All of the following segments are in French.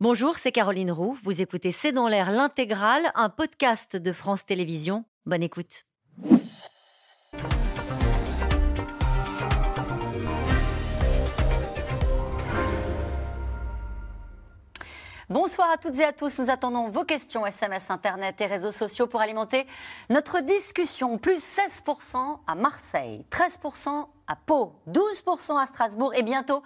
Bonjour, c'est Caroline Roux. Vous écoutez C'est dans l'air, l'intégrale, un podcast de France Télévisions. Bonne écoute. Bonsoir à toutes et à tous. Nous attendons vos questions SMS, Internet et réseaux sociaux pour alimenter notre discussion. Plus 16% à Marseille, 13% à Pau, 12% à Strasbourg et bientôt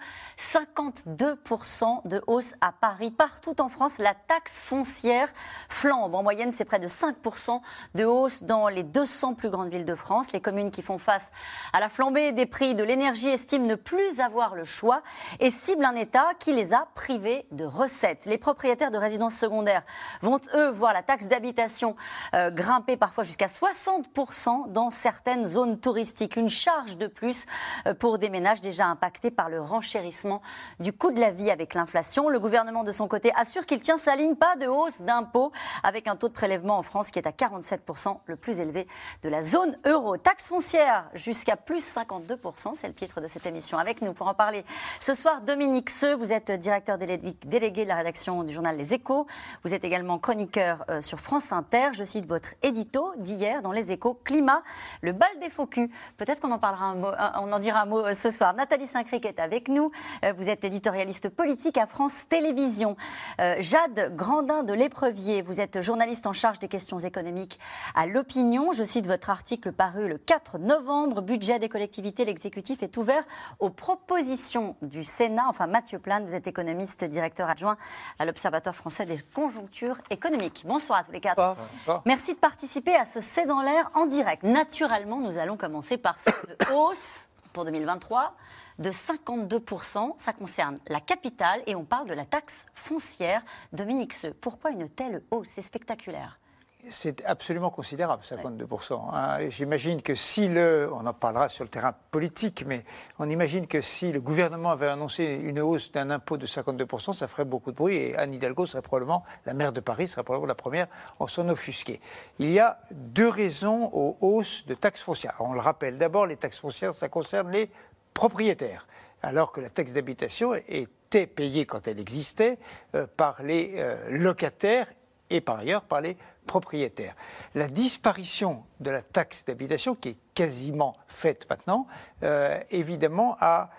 52% de hausse à Paris. Partout en France, la taxe foncière flambe. En moyenne, c'est près de 5% de hausse dans les 200 plus grandes villes de France. Les communes qui font face à la flambée des prix de l'énergie estiment ne plus avoir le choix et ciblent un État qui les a privés de recettes. Les propriétaires de résidences secondaires vont, eux, voir la taxe d'habitation grimper parfois jusqu'à 60% dans certaines zones touristiques. Une charge de plus pour des ménages déjà impactés par le renchérissement du coût de la vie avec l'inflation. Le gouvernement, de son côté, assure qu'il tient sa ligne, pas de hausse d'impôts, avec un taux de prélèvement en France qui est à 47%, le plus élevé de la zone euro. Taxe foncière jusqu'à plus 52%, c'est le titre de cette émission. Avec nous pour en parler ce soir, Dominique Seux, vous êtes directeur délégué de la rédaction du journal Les Échos. Vous êtes également chroniqueur sur France Inter. Je cite votre édito d'hier dans Les Échos, Climat, le bal des faux culs. Peut-être qu'on en parlera on en dira un mot ce soir. Nathalie Saint-Cricq est avec nous. Vous êtes éditorialiste politique à France Télévisions. Jade Grandin de l'Éprevier, vous êtes journaliste en charge des questions économiques à L'Opinion. Je cite votre article paru le 4 novembre. Budget des collectivités, l'exécutif est ouvert aux propositions du Sénat. Enfin, Mathieu Plane, vous êtes économiste, directeur adjoint à l'Observatoire français des conjonctures économiques. Bonsoir à tous les quatre. Bonsoir. Merci de participer à ce C'est dans l'air en direct. Naturellement, nous allons commencer par cette hausse pour 2023, de 52%. Ça concerne la capitale et on parle de la taxe foncière. Dominique Seux, pourquoi une telle hausse? C'est spectaculaire. C'est absolument considérable, 52%. Ouais. J'imagine que si on en parlera sur le terrain politique, mais on imagine que si le gouvernement avait annoncé une hausse d'un impôt de 52%, ça ferait beaucoup de bruit et Anne Hidalgo serait probablement, la maire de Paris, serait probablement la première en s'en offusquer. Il y a deux raisons aux hausses de taxes foncières. Alors on le rappelle, d'abord, les taxes foncières, ça concerne les propriétaires, alors que la taxe d'habitation était payée quand elle existait par les locataires et par ailleurs par les propriétaires. La disparition de la taxe d'habitation, qui est quasiment faite maintenant, évidemment a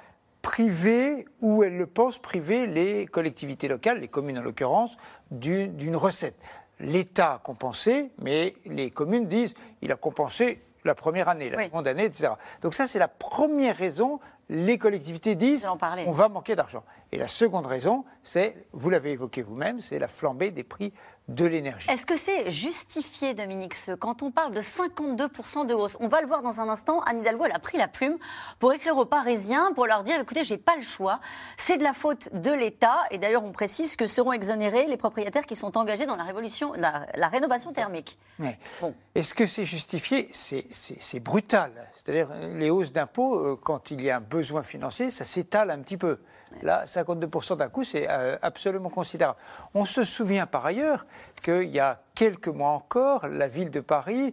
privé, ou elle le pense, privé les collectivités locales, les communes en l'occurrence, d'une recette. L'État a compensé, mais les communes disent il a compensé la première année, la seconde année, etc. Donc ça, c'est la première raison. Les collectivités disent on va manquer d'argent. Et la seconde raison, c'est, vous l'avez évoqué vous-même, c'est la flambée des prix de l'énergie. Est-ce que c'est justifié, Dominique Seux, quand on parle de 52% de hausse? On va le voir dans un instant. Anne Hidalgo, elle a pris la plume pour écrire aux Parisiens, pour leur dire, écoutez, j'ai pas le choix, c'est de la faute de l'État. Et d'ailleurs, on précise que seront exonérés les propriétaires qui sont engagés dans la rénovation thermique. Ouais. Bon. Est-ce que c'est justifié? C'est brutal. C'est-à-dire, les hausses d'impôts, quand il y a un besoin financier, ça s'étale un petit peu. Là, 52% d'un coup, c'est absolument considérable. On se souvient par ailleurs qu'il y a quelques mois encore, la ville de Paris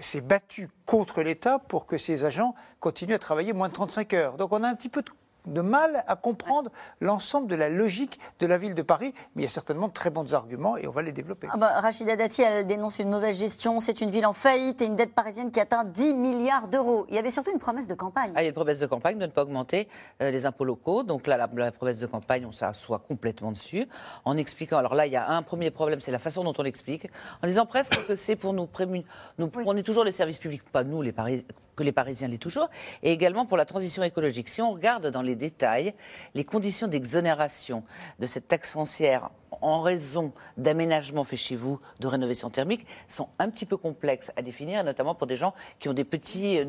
s'est battue contre l'État pour que ses agents continuent à travailler moins de 35 heures. Donc on a un petit peu de mal à comprendre l'ensemble de la logique de la ville de Paris, mais il y a certainement de très bons arguments et on va les développer. Rachida Dati, elle dénonce une mauvaise gestion, c'est une ville en faillite et une dette parisienne qui atteint 10 milliards d'euros. Il y avait surtout une promesse de campagne. Il y a une promesse de campagne de ne pas augmenter les impôts locaux, donc là, la promesse de campagne, on s'assoit complètement dessus, en expliquant, alors là, il y a un premier problème, c'est la façon dont on l'explique, en disant presque que c'est pour nous prémunir, on est toujours les services publics, pas nous, les Parisiens, que les Parisiens l'aient toujours, et également pour la transition écologique. Si on regarde dans les détails, les conditions d'exonération de cette taxe foncière en raison d'aménagements faits chez vous, de rénovation thermique, sont un petit peu complexes à définir, notamment pour des gens qui ont des petits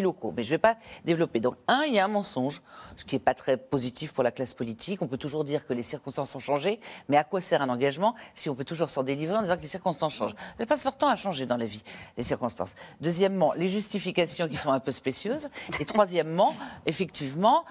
locaux. Mais je ne vais pas développer. Donc, il y a un mensonge, ce qui n'est pas très positif pour la classe politique. On peut toujours dire que les circonstances ont changé, mais à quoi sert un engagement si on peut toujours s'en délivrer en disant que les circonstances changent? Elles passent leur temps à changer dans la vie, les circonstances. Deuxièmement, les justifications qui sont un peu spécieuses. Et troisièmement, effectivement,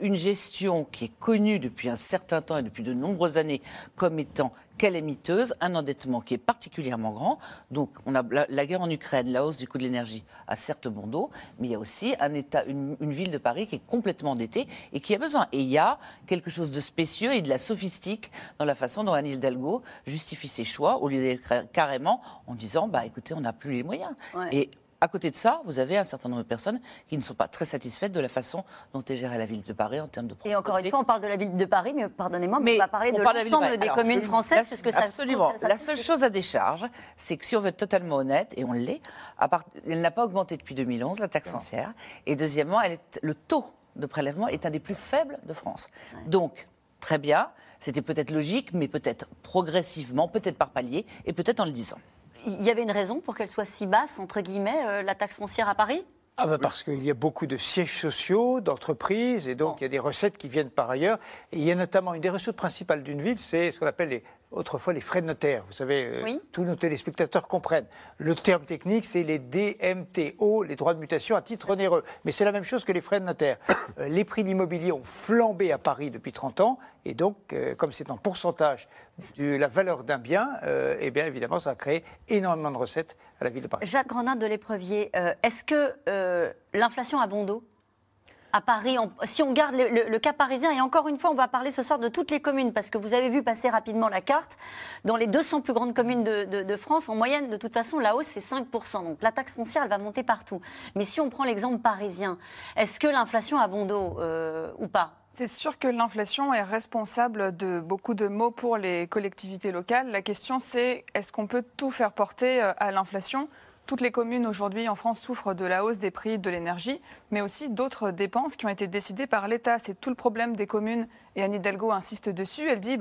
une gestion qui est connue depuis un certain temps et depuis de nombreuses années comme étant calamiteuse, un endettement qui est particulièrement grand. Donc on a la guerre en Ukraine, la hausse du coût de l'énergie a certes bon dos, mais il y a aussi un État, une ville de Paris qui est complètement endettée et qui a besoin. Et il y a quelque chose de spécieux et de la sophistique dans la façon dont Anne Hidalgo justifie ses choix, au lieu d'être carrément en disant bah, « écoutez, on n'a plus les moyens ouais. ». Et à côté de ça, vous avez un certain nombre de personnes qui ne sont pas très satisfaites de la façon dont est gérée la ville de Paris en termes de propriété. Et encore une fois, on parle de la ville de Paris, mais pardonnez-moi, mais on va parler de l'ensemble des communes françaises. Parce que absolument. La seule chose à décharge, c'est que si on veut être totalement honnête, et on l'est, elle n'a pas augmenté depuis 2011, la taxe foncière. Et deuxièmement, le taux de prélèvement est un des plus faibles de France. Ouais. Donc, très bien, c'était peut-être logique, mais peut-être progressivement, peut-être par palier, et peut-être en le disant. Il y avait une raison pour qu'elle soit si basse, entre guillemets, la taxe foncière à Paris ? Ah bah parce qu'il y a beaucoup de sièges sociaux, d'entreprises, et donc il y a des recettes qui viennent par ailleurs. Et il y a notamment une des recettes principales d'une ville, c'est ce qu'on appelle autrefois les frais de notaire. Vous savez, tous nos téléspectateurs comprennent. Le terme technique, c'est les DMTO, les droits de mutation à titre onéreux. Mais c'est la même chose que les frais de notaire. Les prix de l'immobilier ont flambé à Paris depuis 30 ans, et donc, comme c'est en pourcentage de la valeur d'un bien, eh bien évidemment, ça a créé énormément de recettes à la ville de Paris. Jade Grandin de l'Éprevier, est-ce que l'inflation a bon dos à Paris, si on garde le cas parisien, et encore une fois, on va parler ce soir de toutes les communes, parce que vous avez vu passer rapidement la carte, dans les 200 plus grandes communes de France, en moyenne, de toute façon, la hausse, c'est 5%. Donc la taxe foncière, elle va monter partout. Mais si on prend l'exemple parisien, est-ce que l'inflation a bon dos ou pas ? C'est sûr que l'inflation est responsable de beaucoup de maux pour les collectivités locales. La question, c'est est-ce qu'on peut tout faire porter à l'inflation ? Toutes les communes aujourd'hui en France souffrent de la hausse des prix de l'énergie, mais aussi d'autres dépenses qui ont été décidées par l'État. C'est tout le problème des communes et Anne Hidalgo insiste dessus. Elle dit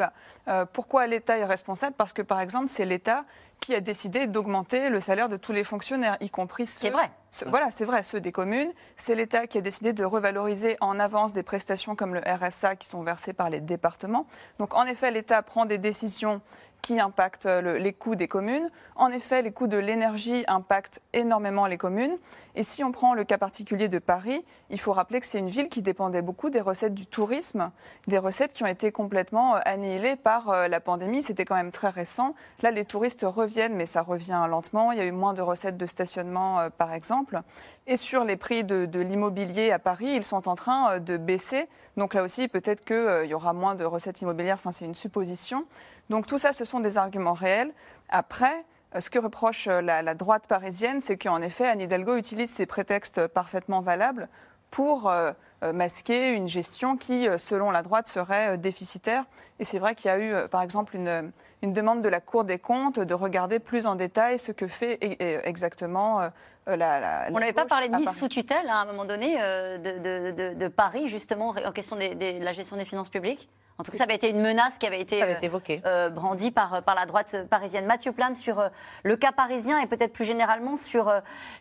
pourquoi l'État est responsable ? Parce que par exemple c'est l'État qui a décidé d'augmenter le salaire de tous les fonctionnaires, y compris ceux, ceux des communes. C'est l'État qui a décidé de revaloriser en avance des prestations comme le RSA qui sont versées par les départements. Donc en effet l'État prend des décisions qui impacte les coûts des communes. En effet, les coûts de l'énergie impactent énormément les communes. Et si on prend le cas particulier de Paris, il faut rappeler que c'est une ville qui dépendait beaucoup des recettes du tourisme, des recettes qui ont été complètement annihilées par la pandémie. C'était quand même très récent. Là, les touristes reviennent, mais ça revient lentement. Il y a eu moins de recettes de stationnement, par exemple. Et sur les prix de l'immobilier à Paris, ils sont en train de baisser. Donc là aussi, peut-être qu'il y aura moins de recettes immobilières. Enfin, c'est une supposition. Donc tout ça, ce sont des arguments réels. Après, ce que reproche la droite parisienne, c'est qu'en effet, Anne Hidalgo utilise ces prétextes parfaitement valables pour masquer une gestion qui, selon la droite, serait déficitaire. Et c'est vrai qu'il y a eu, par exemple, une demande de la Cour des comptes de regarder plus en détail ce que fait exactement la on n'avait pas parlé de mise sous tutelle, à un moment donné, de Paris, justement, en question de la gestion des finances publiques. En tout cas, ça avait été une menace qui avait été évoquée, brandie par la droite parisienne. Mathieu Plane, sur le cas parisien et peut-être plus généralement sur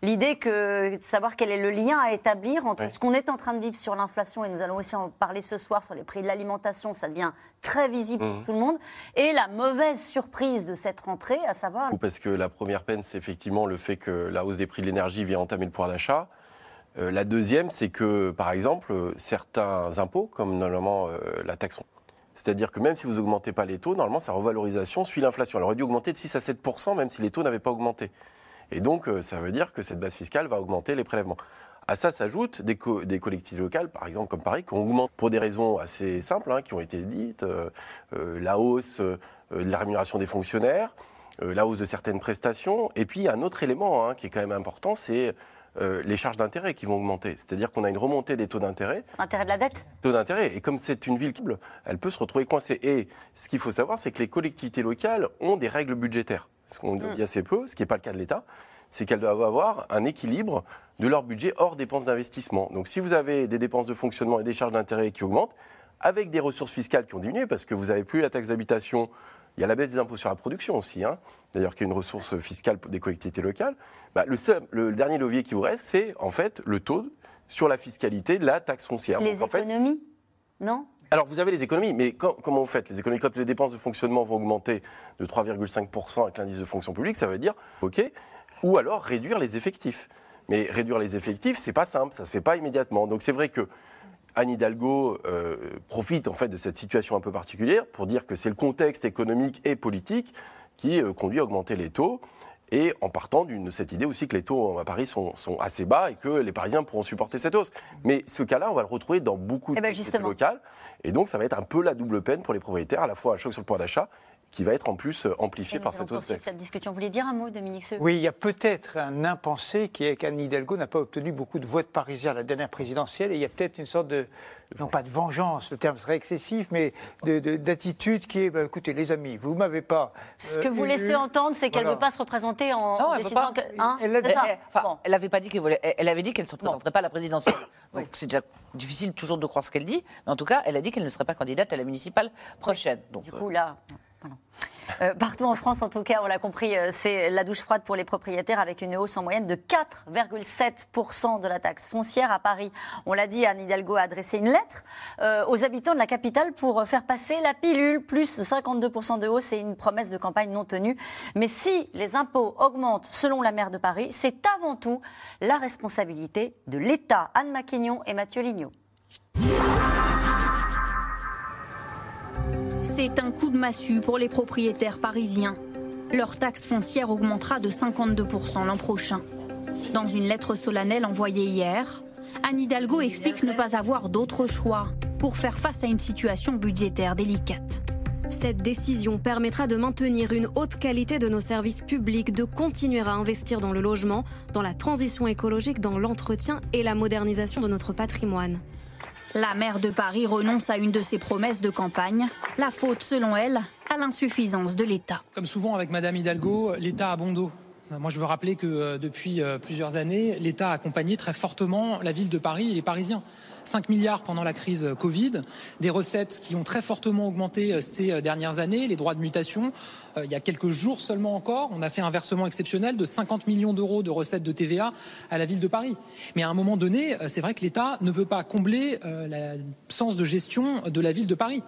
l'idée de savoir quel est le lien à établir entre ce qu'on est en train de vivre sur l'inflation, et nous allons aussi en parler ce soir sur les prix de l'alimentation, ça devient très visible pour tout le monde, et la mauvaise surprise de cette rentrée, à savoir... Parce que la première peine, c'est effectivement le fait que la hausse des prix de l'énergie vient entamer le pouvoir d'achat. La deuxième, c'est que, par exemple, certains impôts, comme normalement la taxe... C'est-à-dire que même si vous n'augmentez pas les taux, normalement, sa revalorisation suit l'inflation. Elle aurait dû augmenter de 6 à 7%, même si les taux n'avaient pas augmenté. Et donc, ça veut dire que cette base fiscale va augmenter les prélèvements. À ça s'ajoutent des collectivités locales, par exemple comme Paris, qui augmentent pour des raisons assez simples, qui ont été dites, la hausse de la rémunération des fonctionnaires, la hausse de certaines prestations. Et puis, il y a un autre élément qui est quand même important, c'est... les charges d'intérêt qui vont augmenter. C'est-à-dire qu'on a une remontée des taux d'intérêt. Intérêt de la dette. Taux d'intérêt. Et comme c'est une ville qui, elle peut se retrouver coincée. Et ce qu'il faut savoir, c'est que les collectivités locales ont des règles budgétaires. Ce qu'on dit assez peu, ce qui n'est pas le cas de l'État, c'est qu'elles doivent avoir un équilibre de leur budget hors dépenses d'investissement. Donc si vous avez des dépenses de fonctionnement et des charges d'intérêt qui augmentent, avec des ressources fiscales qui ont diminué, parce que vous n'avez plus la taxe d'habitation, il y a la baisse des impôts sur la production aussi, d'ailleurs qui est une ressource fiscale des collectivités locales. Le dernier levier qui vous reste, c'est en fait le taux sur la fiscalité de la taxe foncière. Les économies, non ? Alors vous avez les économies, mais comment vous faites ? Les économies, quand les dépenses de fonctionnement vont augmenter de 3,5% avec l'indice de fonction publique, ça veut dire, ou alors réduire les effectifs. Mais réduire les effectifs, c'est pas simple, ça se fait pas immédiatement. Donc c'est vrai que Anne Hidalgo profite en fait de cette situation un peu particulière pour dire que c'est le contexte économique et politique qui conduit à augmenter les taux. Et en partant de cette idée aussi que les taux à Paris sont assez bas et que les Parisiens pourront supporter cette hausse. Mais ce cas-là, on va le retrouver dans beaucoup de sociétés locales. Et donc, ça va être un peu la double peine pour les propriétaires, à la fois un choc sur le pouvoir d'achat qui va être en plus amplifié par cette hausse. Cette discussion, vous voulez dire un mot, Dominique Seux ? Oui, il y a peut-être un impensé qui est qu'Anne Hidalgo n'a pas obtenu beaucoup de voix de Parisiens à la dernière présidentielle, et il y a peut-être une sorte de, non pas de vengeance, le terme serait excessif, mais d'attitude qui est, bah, écoutez les amis, vous m'avez pas... Ce que vous laissez entendre, c'est qu'elle ne veut pas se représenter en... Non, elle ne veut pas. Hein, elle n'avait pas dit qu'elle voulait... Elle avait dit qu'elle ne se représenterait pas à la présidentielle. Donc c'est déjà difficile toujours de croire ce qu'elle dit, mais en tout cas, elle a dit qu'elle ne serait pas candidate à la municipale prochaine. Donc, du coup, là... partout en France, en tout cas, on l'a compris, c'est la douche froide pour les propriétaires avec une hausse en moyenne de 4,7% de la taxe foncière à Paris. On l'a dit, Anne Hidalgo a adressé une lettre aux habitants de la capitale pour faire passer la pilule, plus 52% de hausse, c'est une promesse de campagne non tenue. Mais si les impôts augmentent selon la maire de Paris, c'est avant tout la responsabilité de l'État. Anne Maquignon et Mathieu Lignot. C'est un coup de massue pour les propriétaires parisiens. Leur taxe foncière augmentera de 52% l'an prochain. Dans une lettre solennelle envoyée hier, Anne Hidalgo explique ne pas avoir d'autre choix pour faire face à une situation budgétaire délicate. Cette décision permettra de maintenir une haute qualité de nos services publics, de continuer à investir dans le logement, dans la transition écologique, dans l'entretien et la modernisation de notre patrimoine. La maire de Paris renonce à une de ses promesses de campagne. La faute, selon elle, à l'insuffisance de l'État. Comme souvent avec Madame Hidalgo, l'État a bon dos. Moi, je veux rappeler que depuis plusieurs années, l'État a accompagné très fortement la ville de Paris et les Parisiens. 5 milliards pendant la crise Covid, des recettes qui ont très fortement augmenté ces dernières années, les droits de mutation. Il y a quelques jours seulement encore, on a fait un versement exceptionnel de 50 millions d'euros de recettes de TVA à la ville de Paris. Mais à un moment donné, c'est vrai que l'État ne peut pas combler l'absence de gestion de la ville de Paris.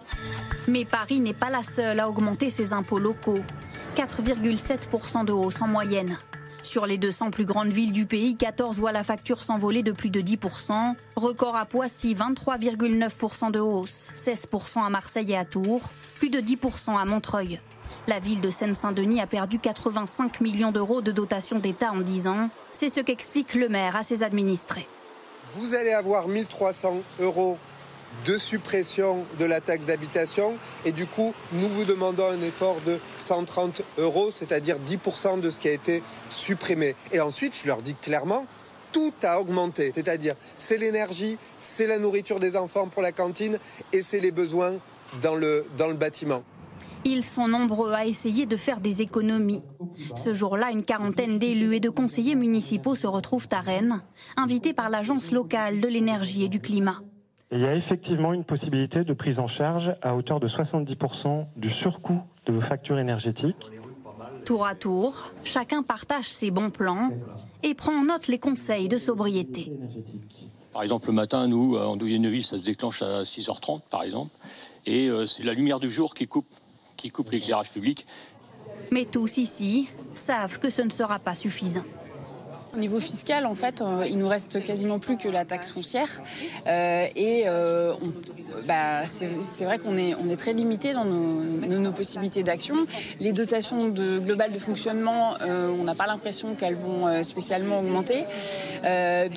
Mais Paris n'est pas la seule à augmenter ses impôts locaux. 4,7% de hausse en moyenne. Sur les 200 plus grandes villes du pays, 14 voient la facture s'envoler de plus de 10%. Record à Poissy, 23,9% de hausse, 16% à Marseille et à Tours, plus de 10% à Montreuil. La ville de Seine-Saint-Denis a perdu 85 millions d'euros de dotation d'État en 10 ans. C'est ce qu'explique le maire à ses administrés. Vous allez avoir 1 300 € de suppression de la taxe d'habitation et du coup nous vous demandons un effort de 130 €, c'est-à-dire 10% de ce qui a été supprimé. Et ensuite je leur dis clairement, tout a augmenté, c'est-à-dire c'est l'énergie, c'est la nourriture des enfants pour la cantine et c'est les besoins dans le bâtiment. Ils sont nombreux à essayer de faire des économies. Ce jour-là, une quarantaine d'élus et de conseillers municipaux se retrouvent à Rennes, invités par l'Agence locale de l'énergie et du climat. Et il y a effectivement une possibilité de prise en charge à hauteur de 70% du surcoût de vos factures énergétiques. Tour à tour, chacun partage ses bons plans et prend en note les conseils de sobriété. Par exemple, le matin, nous, en Douillet-Neuville, ça se déclenche à 6h30, par exemple. Et c'est la lumière du jour qui coupe l'éclairage public. Mais tous ici savent que ce ne sera pas suffisant. Au niveau fiscal, en fait, il nous reste quasiment plus que la taxe foncière. C'est vrai qu'on est très limité dans nos possibilités d'action. Les dotations globales de fonctionnement, on n'a pas l'impression qu'elles vont spécialement augmenter. On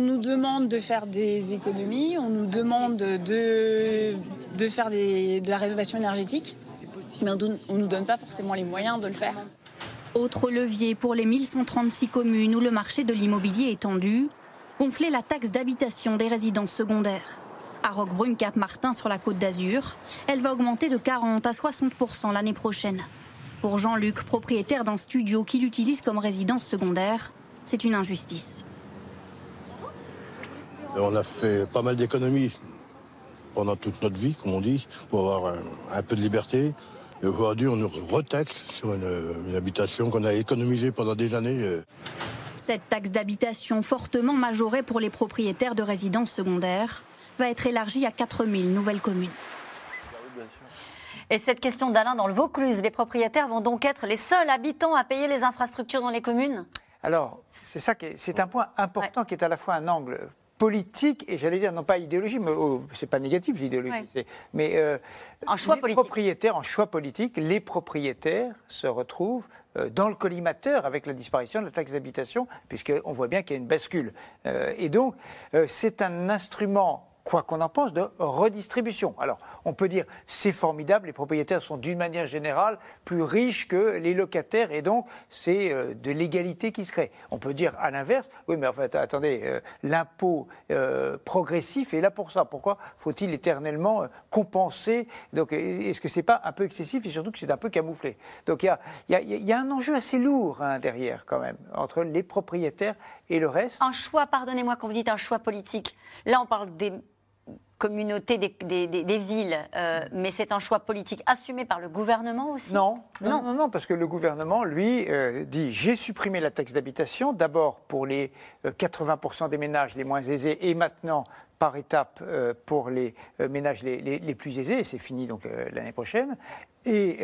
nous demande de faire des économies, on nous demande de faire de la rénovation énergétique, mais on ne nous donne pas forcément les moyens de le faire. Autre levier pour les 1136 communes où le marché de l'immobilier est tendu, gonfler la taxe d'habitation des résidences secondaires. À Roquebrune-Cap-Martin sur la Côte d'Azur, elle va augmenter de 40 à 60% l'année prochaine. Pour Jean-Luc, propriétaire d'un studio qu'il utilise comme résidence secondaire, c'est une injustice. On a fait pas mal d'économies pendant toute notre vie, comme on dit, pour avoir un peu de liberté. Et aujourd'hui, on nous retaxe sur une habitation qu'on a économisée pendant des années. Cette taxe d'habitation, fortement majorée pour les propriétaires de résidences secondaires, va être élargie à 4000 nouvelles communes. Et cette question d'Alain dans le Vaucluse, les propriétaires vont donc être les seuls habitants à payer les infrastructures dans les communes ? Alors, c'est un point important qui est à la fois un angle politique, et j'allais dire, non pas idéologie, mais c'est pas négatif l'idéologie, ouais. Mais en choix politique. Propriétaires, en choix politique, les propriétaires se retrouvent dans le collimateur avec la disparition de la taxe d'habitation, puisqu'on voit bien qu'il y a une bascule. Et donc, c'est un instrument, quoi qu'on en pense, de redistribution. Alors, on peut dire, c'est formidable, les propriétaires sont d'une manière générale plus riches que les locataires, et donc, c'est de l'égalité qui se crée. On peut dire, à l'inverse, oui, mais en fait, attendez, l'impôt progressif est là pour ça. Pourquoi faut-il éternellement compenser? Donc, est-ce que c'est pas un peu excessif, et surtout que c'est un peu camouflé? Donc, il y a un enjeu assez lourd, hein, derrière, quand même, entre les propriétaires et le reste. Un choix, pardonnez-moi, quand vous dites un choix politique, là, on parle des communauté des villes, mais c'est un choix politique assumé par le gouvernement aussi? Non, parce que le gouvernement, lui, dit, j'ai supprimé la taxe d'habitation, d'abord pour les 80% des ménages les moins aisés, et maintenant par étape pour les ménages les plus aisés, et c'est fini donc l'année prochaine. Et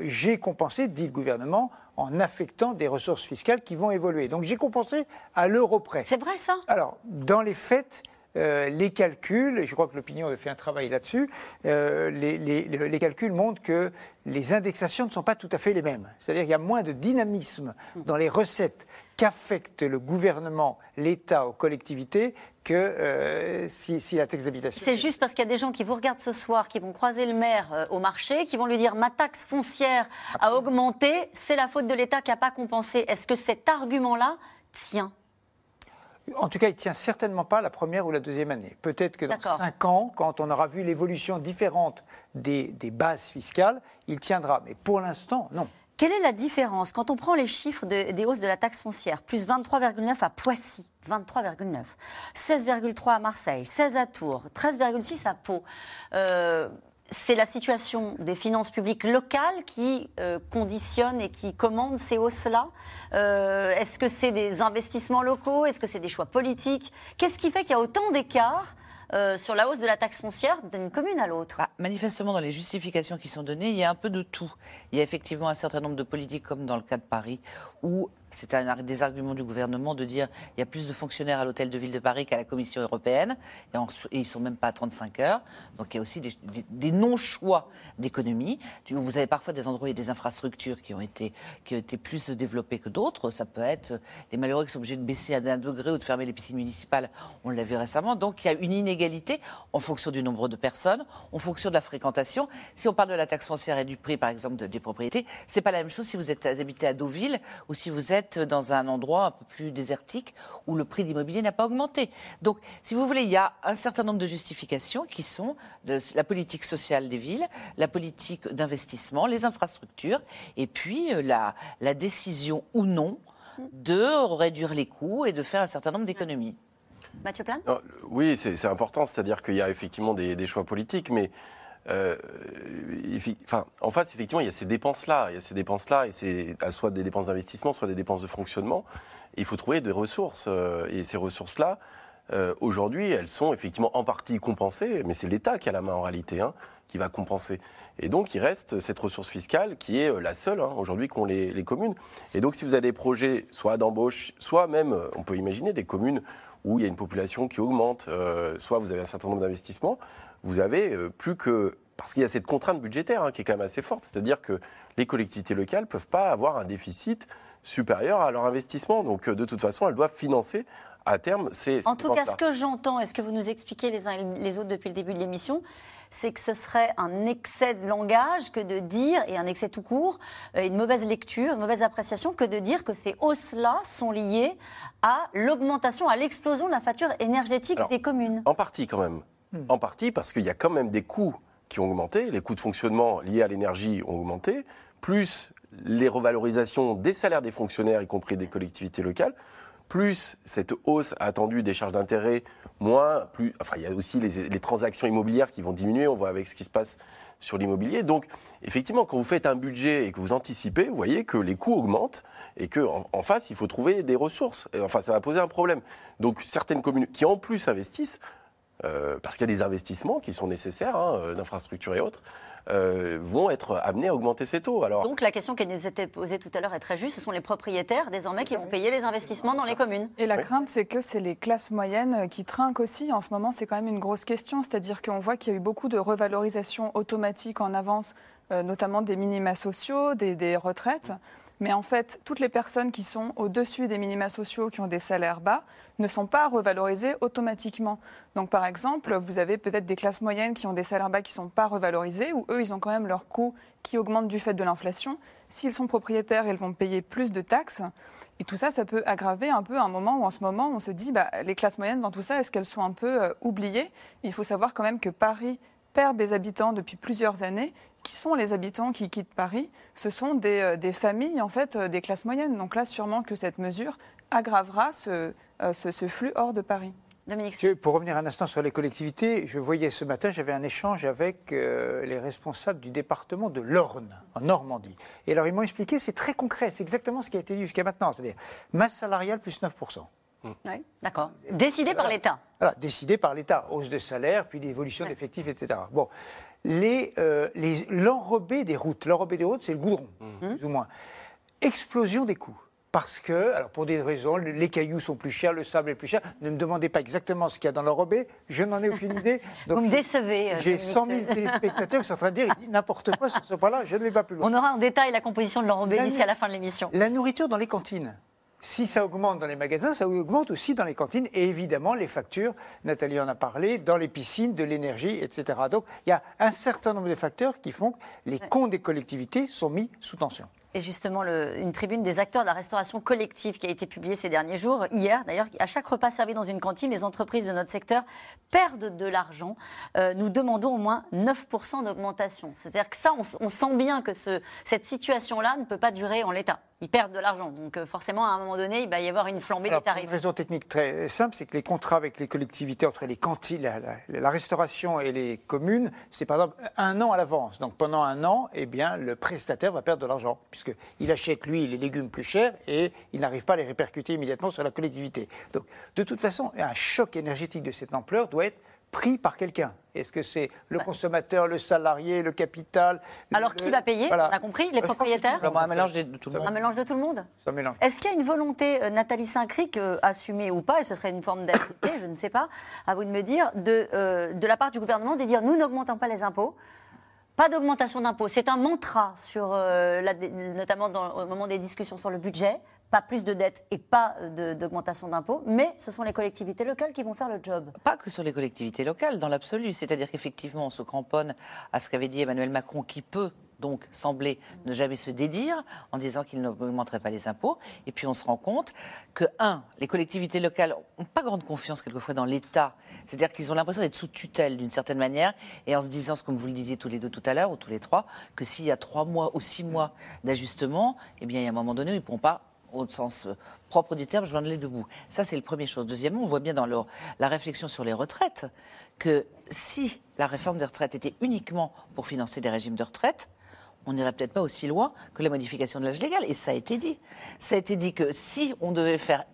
j'ai compensé, dit le gouvernement, en affectant des ressources fiscales qui vont évoluer. Donc j'ai compensé à l'euro près. C'est vrai ça? Alors, dans les faits... les calculs, je crois que l'Opinion a fait un travail là-dessus, les calculs montrent que les indexations ne sont pas tout à fait les mêmes. C'est-à-dire qu'il y a moins de dynamisme dans les recettes qu'affecte le gouvernement, l'État aux collectivités que si la taxe d'habitation... C'est juste parce qu'il y a des gens qui vous regardent ce soir, qui vont croiser le maire au marché, qui vont lui dire « ma taxe foncière a augmenté, c'est la faute de l'État qui n'a pas compensé ». Est-ce que cet argument-là tient ? En tout cas, il ne tient certainement pas la première ou la deuxième année. Peut-être que dans 5 ans, quand on aura vu l'évolution différente des bases fiscales, il tiendra. Mais pour l'instant, non. Quelle est la différence quand on prend les chiffres des hausses de la taxe foncière? Plus 23,9 à Poissy, 23,9, 16,3 à Marseille, 16 à Tours, 13,6 à Pau. C'est la situation des finances publiques locales qui conditionne et qui commande ces hausses-là. Est-ce que c'est des investissements locaux? Est-ce que c'est des choix politiques? Qu'est-ce qui fait qu'il y a autant d'écarts sur la hausse de la taxe foncière d'une commune à l'autre? Manifestement, dans les justifications qui sont données, il y a un peu de tout. Il y a effectivement un certain nombre de politiques, comme dans le cas de Paris, où c'est un des arguments du gouvernement de dire il y a plus de fonctionnaires à l'hôtel de ville de Paris qu'à la Commission européenne, et ils ne sont même pas à 35 heures. Donc il y a aussi des non-choix d'économie. Vous avez parfois des endroits et des infrastructures qui ont été plus développées que d'autres. Ça peut être les malheureux qui sont obligés de baisser à 1 degré ou de fermer les piscines municipales. On l'a vu récemment. Donc il y a une inégalité en fonction du nombre de personnes, en fonction de la fréquentation. Si on parle de la taxe foncière et du prix, par exemple, des propriétés, c'est pas la même chose si vous êtes habité à Deauville ou si vous êtes dans un endroit un peu plus désertique où le prix de l'immobilier n'a pas augmenté. Donc, si vous voulez, il y a un certain nombre de justifications qui sont la politique sociale des villes, la politique d'investissement, les infrastructures et puis la décision ou non de réduire les coûts et de faire un certain nombre d'économies. Mathieu Plane ? Oui, c'est important, c'est-à-dire qu'il y a effectivement des choix politiques, mais en face, effectivement, il y a ces dépenses-là, et c'est soit des dépenses d'investissement, soit des dépenses de fonctionnement. Il faut trouver des ressources, et ces ressources-là, aujourd'hui, elles sont effectivement en partie compensées, mais c'est l'État qui a la main en réalité, hein, qui va compenser. Et donc, il reste cette ressource fiscale qui est la seule, hein, aujourd'hui, qu'ont les communes. Et donc, si vous avez des projets, soit d'embauche, soit même, on peut imaginer des communes où il y a une population qui augmente, soit vous avez un certain nombre d'investissements, vous avez plus que... Parce qu'il y a cette contrainte budgétaire, hein, qui est quand même assez forte, c'est-à-dire que les collectivités locales ne peuvent pas avoir un déficit supérieur à leur investissement. Donc, de toute façon, elles doivent financer à terme ces... En tout cas, ce que j'entends, et ce que vous nous expliquez les uns et les autres depuis le début de l'émission, c'est que ce serait un excès de langage que de dire, et un excès tout court, une mauvaise lecture, une mauvaise appréciation, que de dire que ces hausses-là sont liées à l'augmentation, à l'explosion de la facture énergétique des communes. En partie quand même. En partie parce qu'il y a quand même des coûts qui ont augmenté, les coûts de fonctionnement liés à l'énergie ont augmenté, plus les revalorisations des salaires des fonctionnaires, y compris des collectivités locales, plus cette hausse attendue des charges d'intérêt, il y a aussi les transactions immobilières qui vont diminuer, on voit avec ce qui se passe sur l'immobilier. Donc, effectivement, quand vous faites un budget et que vous anticipez, vous voyez que les coûts augmentent et qu'en face, il faut trouver des ressources. Et, ça va poser un problème. Donc, certaines communes qui, en plus, investissent, parce qu'il y a des investissements qui sont nécessaires, d'infrastructures et autres, vont être amenés à augmenter ces taux. Alors, donc la question qui nous était posée tout à l'heure est très juste, ce sont les propriétaires désormais qui vont payer les investissements dans les communes. Et la crainte, c'est que c'est les classes moyennes qui trinquent aussi. En ce moment, c'est quand même une grosse question, c'est-à-dire qu'on voit qu'il y a eu beaucoup de revalorisations automatiques en avance, notamment des minima sociaux, des retraites. Mais en fait, toutes les personnes qui sont au-dessus des minima sociaux, qui ont des salaires bas, ne sont pas revalorisées automatiquement. Donc par exemple, vous avez peut-être des classes moyennes qui ont des salaires bas qui ne sont pas revalorisés, où eux, ils ont quand même leurs coûts qui augmentent du fait de l'inflation. S'ils sont propriétaires, ils vont payer plus de taxes. Et tout ça, ça peut aggraver un peu un moment où en ce moment, on se dit, les classes moyennes dans tout ça, est-ce qu'elles sont un peu oubliées ? Il faut savoir quand même que Paris perd des habitants depuis plusieurs années. Qui sont les habitants qui quittent Paris ? Ce sont des familles, en fait, des classes moyennes. Donc là, sûrement que cette mesure aggravera ce flux hors de Paris. Dominique Seux. Pour revenir un instant sur les collectivités, je voyais ce matin, j'avais un échange avec les responsables du département de l'Orne, en Normandie. Et alors, ils m'ont expliqué, c'est très concret, c'est exactement ce qui a été dit jusqu'à maintenant, c'est-à-dire masse salariale plus 9%. Oui, d'accord. Décidé par l'État. Voilà, décidé par l'État. Hausse de salaire, puis l'évolution d'effectifs, etc. Bon, l'enrobé des routes. L'enrobé des routes, c'est le goudron, plus ou moins. Explosion des coûts. Parce que, alors pour des raisons, les cailloux sont plus chers, le sable est plus cher. Ne me demandez pas exactement ce qu'il y a dans l'enrobé, je n'en ai aucune idée. Donc, vous me décevez. J'ai 100 000 téléspectateurs qui sont en train de dire n'importe quoi sur ce point-là, je ne vais pas plus loin. On aura en détail la composition de l'enrobé d'ici à la fin de l'émission. La nourriture dans les cantines. Si ça augmente dans les magasins, ça augmente aussi dans les cantines et évidemment les factures, Nathalie en a parlé, dans les piscines, de l'énergie, etc. Donc il y a un certain nombre de facteurs qui font que les comptes des collectivités sont mis sous tension. Et justement, une tribune des acteurs de la restauration collective qui a été publiée ces derniers jours, hier d'ailleurs, à chaque repas servi dans une cantine, les entreprises de notre secteur perdent de l'argent. Nous demandons au moins 9% d'augmentation. C'est-à-dire que ça, on sent bien que cette situation-là ne peut pas durer en l'état. Ils perdent de l'argent, donc forcément à un moment donné, il va y avoir une flambée des tarifs. Pour une raison technique très simple, c'est que les contrats avec les collectivités, entre les cantines, la restauration et les communes, c'est par exemple un an à l'avance. Donc pendant un an, eh bien, le prestataire va perdre de l'argent, puisqu'il achète lui les légumes plus chers et il n'arrive pas à les répercuter immédiatement sur la collectivité. Donc de toute façon, un choc énergétique de cette ampleur doit être pris par quelqu'un. Est-ce que c'est le consommateur, le salarié, le capital ? Alors qui va payer ? Voilà. On a compris, les propriétaires ? Un mélange de tout le monde. Un mélange de tout le monde ? Est-ce qu'il y a une volonté, Nathalie Saint-Cricq, assumée ou pas, et ce serait une forme d'habilité, je ne sais pas, à vous de me dire, de la part du gouvernement, de dire nous n'augmentons pas les impôts, pas d'augmentation d'impôts. C'est un mantra, notamment au moment des discussions sur le budget, pas plus de dettes et pas d'augmentation d'impôts, mais ce sont les collectivités locales qui vont faire le job. Pas que sur les collectivités locales, dans l'absolu. C'est-à-dire qu'effectivement, on se cramponne à ce qu'avait dit Emmanuel Macron, qui peut donc sembler ne jamais se dédire en disant qu'il n'augmenterait pas les impôts. Et puis on se rend compte que, les collectivités locales n'ont pas grande confiance quelquefois dans l'État. C'est-à-dire qu'ils ont l'impression d'être sous tutelle d'une certaine manière et en se disant, comme vous le disiez tous les deux tout à l'heure, ou tous les trois, que s'il y a 3 mois ou 6 mois d'ajustement, eh bien il y a un moment donné où ils ne pourront pas, au sens propre du terme, joindre les deux bouts. Ça, c'est la première chose. Deuxièmement, on voit bien dans la réflexion sur les retraites que si la réforme des retraites était uniquement pour financer des régimes de retraite, on n'irait peut-être pas aussi loin que la modification de l'âge légal. Et ça a été dit. Ça a été dit que si on devait faire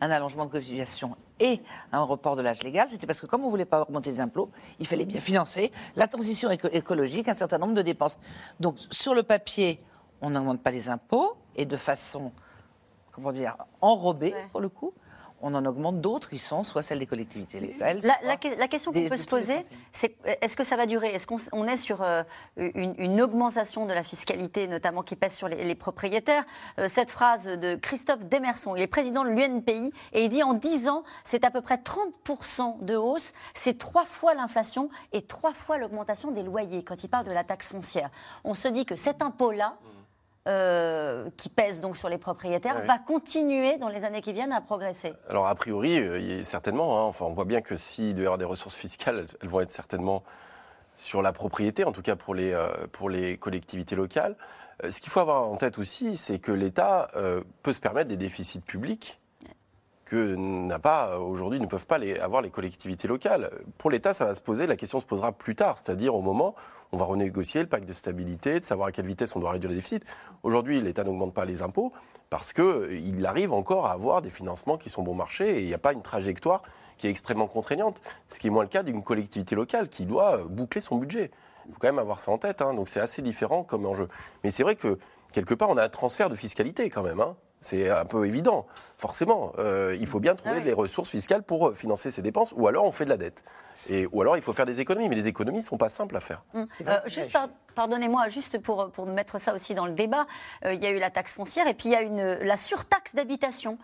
un allongement de cotisation et un report de l'âge légal, c'était parce que comme on ne voulait pas augmenter les impôts, il fallait bien financer la transition écologique, un certain nombre de dépenses. Donc, sur le papier, on n'augmente pas les impôts et de façon, comment dire, enrobée pour le coup. On en augmente d'autres qui sont soit celles des collectivités locales. La question qu'on peut se poser, c'est est-ce que ça va durer ? Est-ce qu'on est sur une augmentation de la fiscalité, notamment qui pèse sur les propriétaires ? Cette phrase de Christophe Demerson, il est président de l'UNPI, et il dit en 10 ans, c'est à peu près 30% de hausse, c'est 3 fois l'inflation et 3 fois l'augmentation des loyers, quand il parle de la taxe foncière. On se dit que cet impôt-là, qui pèse donc sur les propriétaires, va continuer dans les années qui viennent à progresser. Alors a priori, certainement. Enfin, on voit bien que s'il doit y avoir des ressources fiscales, elles vont être certainement sur la propriété, en tout cas pour les collectivités locales. Ce qu'il faut avoir en tête aussi, c'est que l'État peut se permettre des déficits publics que aujourd'hui ne peuvent pas avoir les collectivités locales. Pour l'État, ça va se poser, la question se posera plus tard, c'est-à-dire au moment où on va renégocier le pacte de stabilité, de savoir à quelle vitesse on doit réduire le déficit. Aujourd'hui, l'État n'augmente pas les impôts parce qu'il arrive encore à avoir des financements qui sont bon marché et il n'y a pas une trajectoire qui est extrêmement contraignante, ce qui est moins le cas d'une collectivité locale qui doit boucler son budget. Il faut quand même avoir ça en tête, hein. Donc c'est assez différent comme enjeu. Mais c'est vrai que, quelque part, on a un transfert de fiscalité quand même, hein. C'est un peu évident, forcément. Il faut bien trouver des ressources fiscales pour financer ces dépenses, ou alors on fait de la dette. Ou alors il faut faire des économies, mais les économies ne sont pas simples à faire. Pardonnez-moi, juste pour mettre ça aussi dans le débat, il y a eu la taxe foncière et puis il y a la surtaxe d'habitation.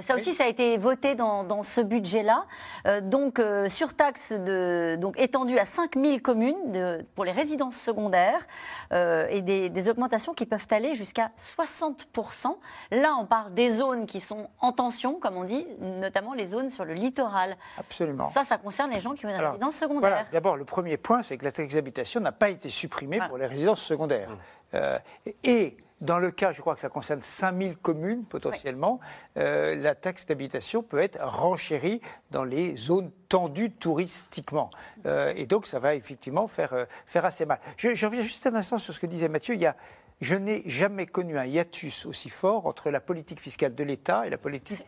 Ça aussi, ça a été voté dans ce budget-là. Donc, surtaxe étendue à 5000 communes pour les résidences secondaires et des augmentations qui peuvent aller jusqu'à 60%. Là, on parle des zones qui sont en tension, comme on dit, notamment les zones sur le littoral. Absolument. Ça concerne les gens qui ont une résidence secondaire. Voilà. D'abord, le premier point, c'est que la taxe d'habitation n'a pas été supprimée pour les résidences secondaires. Et dans le cas, je crois que ça concerne 5000 communes potentiellement, la taxe d'habitation peut être renchérie dans les zones tendues touristiquement. Et donc, ça va effectivement faire assez mal. Je reviens juste un instant sur ce que disait Mathieu. Je n'ai jamais connu un hiatus aussi fort entre la politique fiscale de l'État et la politique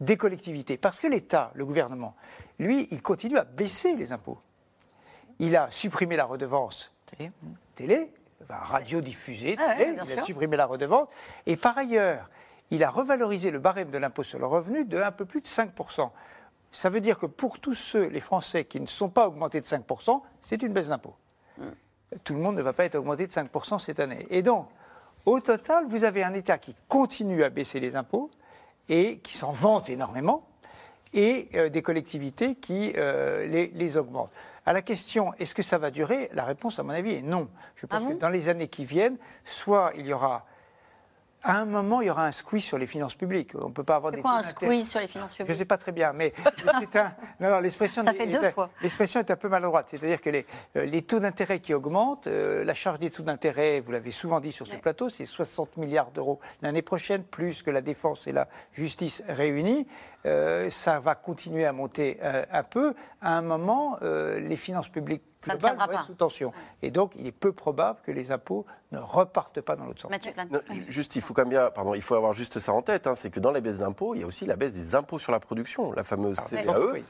des collectivités. Parce que l'État, le gouvernement, lui, il continue à baisser les impôts. Il a supprimé la redevance télé, enfin, radio diffusée, il a supprimé la redevance. Et par ailleurs, il a revalorisé le barème de l'impôt sur le revenu de un peu plus de 5%. Ça veut dire que pour tous les Français qui ne sont pas augmentés de 5%, c'est une baisse d'impôt. Tout le monde ne va pas être augmenté de 5% cette année. Et donc, au total, vous avez un État qui continue à baisser les impôts et qui s'en vante énormément, et des collectivités qui les augmentent. À la question, est-ce que ça va durer? La réponse, à mon avis, est non. Je pense que dans les années qui viennent, soit il y aura... À un moment, il y aura un squeeze sur les finances publiques. On peut pas avoir des quoi un squeeze sur les finances publiques? Je ne sais pas très bien, mais c'est un... Non, l'expression ça fait deux fois. L'expression est un peu maladroite. C'est-à-dire que les taux d'intérêt qui augmentent, la charge des taux d'intérêt, vous l'avez souvent dit sur ce plateau, c'est 60 milliards d'euros l'année prochaine, plus que la défense et la justice réunies. Ça va continuer à monter un peu. À un moment, les finances publiques globales vont être sous tension. Et donc, il est peu probable que les impôts ne repartent pas dans l'autre sens. Mathieu Plane. Juste, il faut quand même bien, il faut avoir juste ça en tête, hein, c'est que dans les baisses d'impôts, il y a aussi la baisse des impôts sur la production, la fameuse CVAE,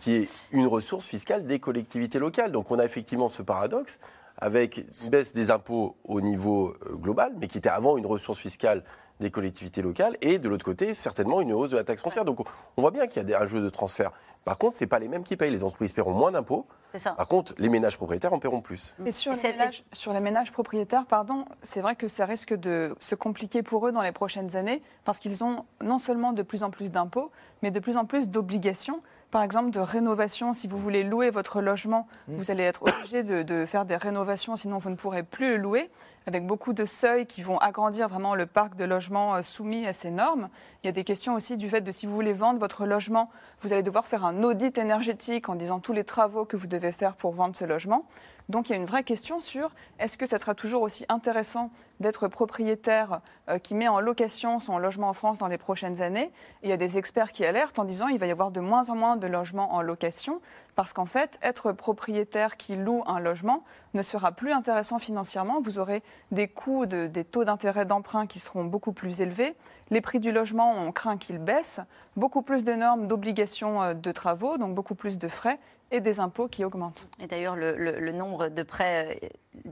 qui est une ressource fiscale des collectivités locales. Donc, on a effectivement ce paradoxe avec une baisse des impôts au niveau global, mais qui était avant une ressource fiscale des collectivités locales, et de l'autre côté, certainement une hausse de la taxe foncière. Donc on voit bien qu'il y a un jeu de transfert. Par contre, ce n'est pas les mêmes qui payent. Les entreprises paieront moins d'impôts. C'est ça. Par contre, les ménages propriétaires en paieront plus. Et sur les ménages propriétaires, c'est vrai que ça risque de se compliquer pour eux dans les prochaines années, parce qu'ils ont non seulement de plus en plus d'impôts, mais de plus en plus d'obligations. Par exemple, de rénovation, si vous voulez louer votre logement, vous allez être obligé de faire des rénovations, sinon vous ne pourrez plus le louer, avec beaucoup de seuils qui vont agrandir vraiment le parc de logements soumis à ces normes. Il y a des questions aussi du fait de si vous voulez vendre votre logement, vous allez devoir faire un audit énergétique en disant tous les travaux que vous devez faire pour vendre ce logement. Donc il y a une vraie question sur est-ce que ça sera toujours aussi intéressant d'être propriétaire qui met en location son logement en France dans les prochaines années. Et il y a des experts qui alertent en disant qu'il va y avoir de moins en moins de logements en location parce qu'en fait, être propriétaire qui loue un logement ne sera plus intéressant financièrement. Vous aurez des coûts, des taux d'intérêt d'emprunt qui seront beaucoup plus élevés. Les prix du logement, on craint qu'ils baissent. Beaucoup plus de normes, d'obligations de travaux, donc beaucoup plus de frais. Et des impôts qui augmentent. Et d'ailleurs, le nombre de prêts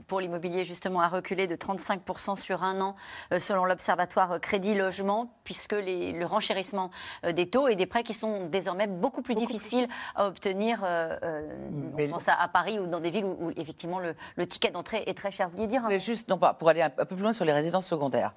pour l'immobilier, justement, a reculé de 35% sur un an, selon l'Observatoire Crédit Logement, puisque le renchérissement des taux et des prêts qui sont désormais beaucoup plus difficiles à obtenir, on pense à Paris ou dans des villes où effectivement, le ticket d'entrée est très cher. Vous vouliez dire pour aller un peu plus loin sur les résidences secondaires.